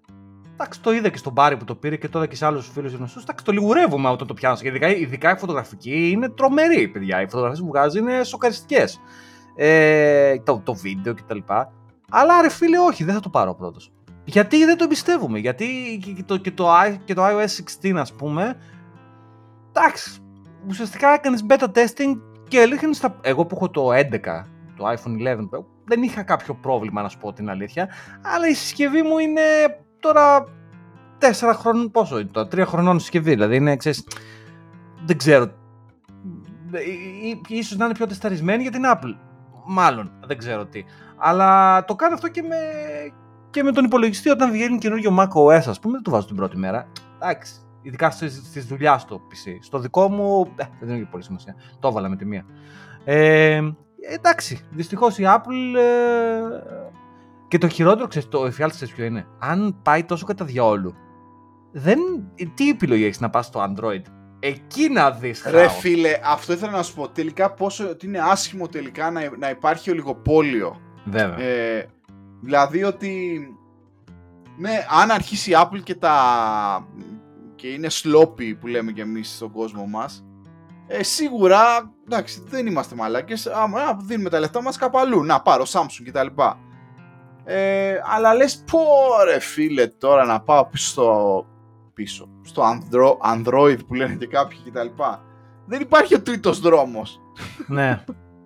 εντάξει, το είδα και στον Πάρη που το πήρε και τώρα και σε άλλους φίλους γνωστούς. Εντάξει, το λιγουρεύομαι όταν το πιάνω. Ειδικά, ειδικά η φωτογραφική είναι τρομερή, παιδιά. Οι φωτογραφίες που βγάζει είναι σοκαριστικές. Ε, το, το βίντεο κτλ. Αλλά ρε φίλε, όχι, δεν θα το πάρω πρώτος. Γιατί δεν το εμπιστεύομαι. Γιατί και το, και το, και το άι Ο Ες εξήντα, ας πούμε, εντάξει, ουσιαστικά έκανες beta testing και ελήχνες τα. Εγώ που έχω το έντεκα, το άιφον έντεκα, που δεν είχα κάποιο πρόβλημα, να σου πω την αλήθεια, αλλά η συσκευή μου είναι τώρα τέσσερα χρονών, πόσο είναι τώρα, τρία χρονών συσκευή, δηλαδή είναι, ξέρεις, δεν ξέρω, ίσως να είναι πιο τεσταρισμένη για την Apple, μάλλον, δεν ξέρω τι, αλλά το κάνω αυτό και με, και με τον υπολογιστή. Όταν βγαίνει καινούριο macOS, ας πούμε, δεν το βάζω την πρώτη μέρα, εντάξει, ειδικά στη δουλειά στο πι σι, στο δικό μου, ε, δεν είναι πολύ σημασία, το έβαλα με τη μία. Ε, Εντάξει, δυστυχώς η Apple. Ε... Και το χειρότερο, ξέρεις, το εφιάλτη, ξέρεις ποιο είναι. Αν πάει τόσο κατά διαόλου, δεν... τι επιλογή έχεις να πας στο Android. Εκεί να δεις. Ρε φίλε, αυτό ήθελα να σου πω. Τελικά πόσο ότι είναι άσχημο τελικά να, να υπάρχει ολιγοπόλιο. Βέβαια. Ε, δηλαδή ότι. Ναι, αν αρχίσει η Apple και τα. Και είναι sloppy που λέμε κι εμείς στον κόσμο μας. Ε, σίγουρα, εντάξει, δεν είμαστε μαλάκες. Άμα α, δίνουμε τα λεφτά μας κάπου αλλού. Να πάρω Samsung κτλ. Ε, αλλά λες, πω ρε φίλε, τώρα να πάω πίσω στο, πίσω, στο Andro, Android που λένε και κάποιοι κτλ. Δεν υπάρχει ο τρίτος δρόμος. Ναι,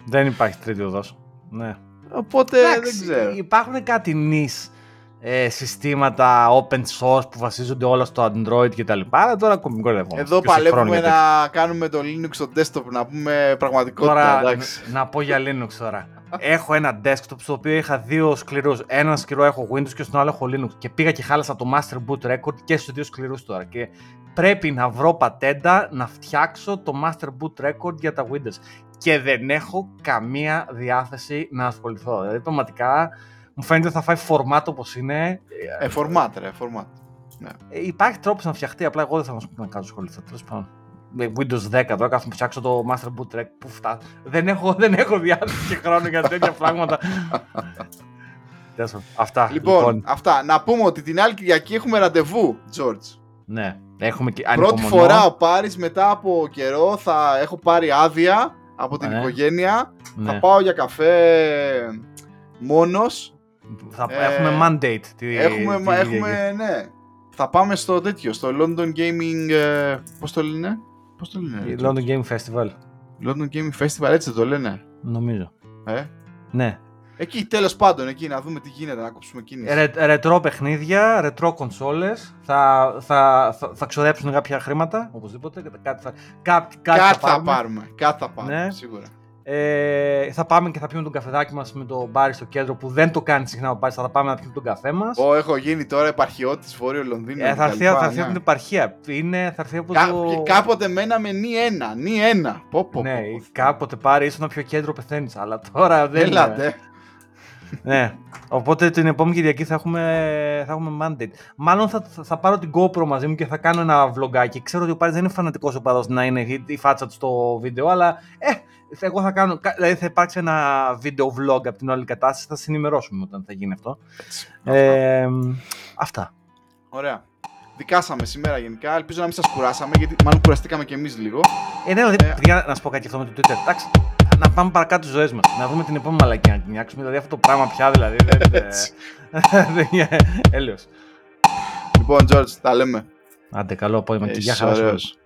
δεν υπάρχει τρίτος δρόμος. Ναι. Οπότε εντάξει, δεν ξέρω. Υπάρχουν κάτι νης Ε, συστήματα open source που βασίζονται όλα στο Android και τα λοιπά. Τώρα κομπινγκορεύουμε. Εδώ παλεύουμε να κάνουμε το Linux στο desktop, να πούμε πραγματικότητα. Τώρα, να πω για Linux τώρα. Έχω ένα desktop στο οποίο είχα δύο σκληρούς. Ένα σκληρό έχω Windows και στον άλλο έχω Linux. Και πήγα και χάλασα το Master Boot Record και στους δύο σκληρούς τώρα. Και πρέπει να βρω πατέντα να φτιάξω το Master Boot Record για τα Windows. Και δεν έχω καμία διάθεση να ασχοληθώ. Δηλαδή πραγματικά. Μου φαίνεται θα φάει φορμάτ όπως είναι. Ε, φορμάτ, ρε, φορμάτ. Ναι. Ε, υπάρχει τρόπος να φτιαχτεί, απλά εγώ δεν θα μας πω να κάνω σχολείο. Τέλος πάντων. Windows δέκα, τώρα κάθομαι φτιάξω το Master Boot Record. Πού φτάσω. Δεν έχω, δεν έχω διάθεση και χρόνο για τέτοια πράγματα. Αυτά. Λοιπόν, λοιπόν, αυτά. Να πούμε ότι την άλλη Κυριακή έχουμε ραντεβού, George. Ναι, έχουμε και πρώτη φορά ο Πάρης μετά από καιρό θα έχω πάρει άδεια από την ναι. οικογένεια. Ναι. Θα πάω για καφέ μόνος. Θα ε, έχουμε mandate. Τι, έχουμε, τι έχουμε, ναι. Θα πάμε στο τέτοιο, στο London Gaming. Ε, πώς το λένε, πώς το λένε, London Gaming Festival. London Gaming Festival, έτσι το λένε. Νομίζω. Ε? Ναι. Εκεί, τέλος πάντων, εκεί να δούμε τι γίνεται, να κόψουμε κίνηση. Ρε, ρετρό παιχνίδια, ρετρό κονσόλες. Θα, θα, θα, θα ξοδέψουν κάποια χρήματα, οπωσδήποτε. Κάτι θα, κάτι, κάτι κάτι θα, θα πάρουμε. Κάτι θα πάρουμε, ναι. Σίγουρα. Ε, θα πάμε και θα πιούμε τον καφεδάκι μας με τον Πάρη στο κέντρο που δεν το κάνει συχνά ο Πάρης. Θα πάμε να πιούμε τον καφέ μας. Ω, έχω γίνει τώρα επαρχιώτης Βόρειο Λονδίνου. Ε, θα έρθει ναι. από την επαρχία. Είναι, θα έρθει από Κά, το... Κάποτε μέναμε νη ένα, νη ένα. Πω, πω, ναι, πω, πω, κάποτε Πάρη, ήσουν ένα πιο κέντρο πεθαίνεις, αλλά τώρα δεν είναι. Ναι, οπότε την επόμενη Κυριακή θα έχουμε, θα έχουμε mandate. Μάλλον θα, θα πάρω την GoPro μαζί μου και θα κάνω ένα βλογκάκι. Ξέρω ότι ο Πάρης δεν είναι φανατικός ο Πάρης να είναι η φάτσα του στο βίντεο, αλλά ε, εγώ θα κάνω, δηλαδή θα υπάρξει ένα βίντεο βλογκ από την όλη κατάσταση. Θα σας ενημερώσουμε όταν θα γίνει αυτό. Ε, αυτά. Ωραία. Δικάσαμε σήμερα γενικά. Ελπίζω να μην σας κουράσαμε, γιατί μάλλον κουραστήκαμε κι εμείς λίγο. Ε, ναι, δηλαδή, ε... να σου πω κάτι αυτό με το Twitter. Εντάξει. Να πάμε παρακάτω τις ζωές μας, να δούμε την επόμενη μαλακία να κοινιάξουμε, δηλαδή αυτό το πράγμα πια, δηλαδή, δεν... Έλεος. Λοιπόν, George, τα λέμε. Άντε, καλό απόγευμα και γεια χαρά.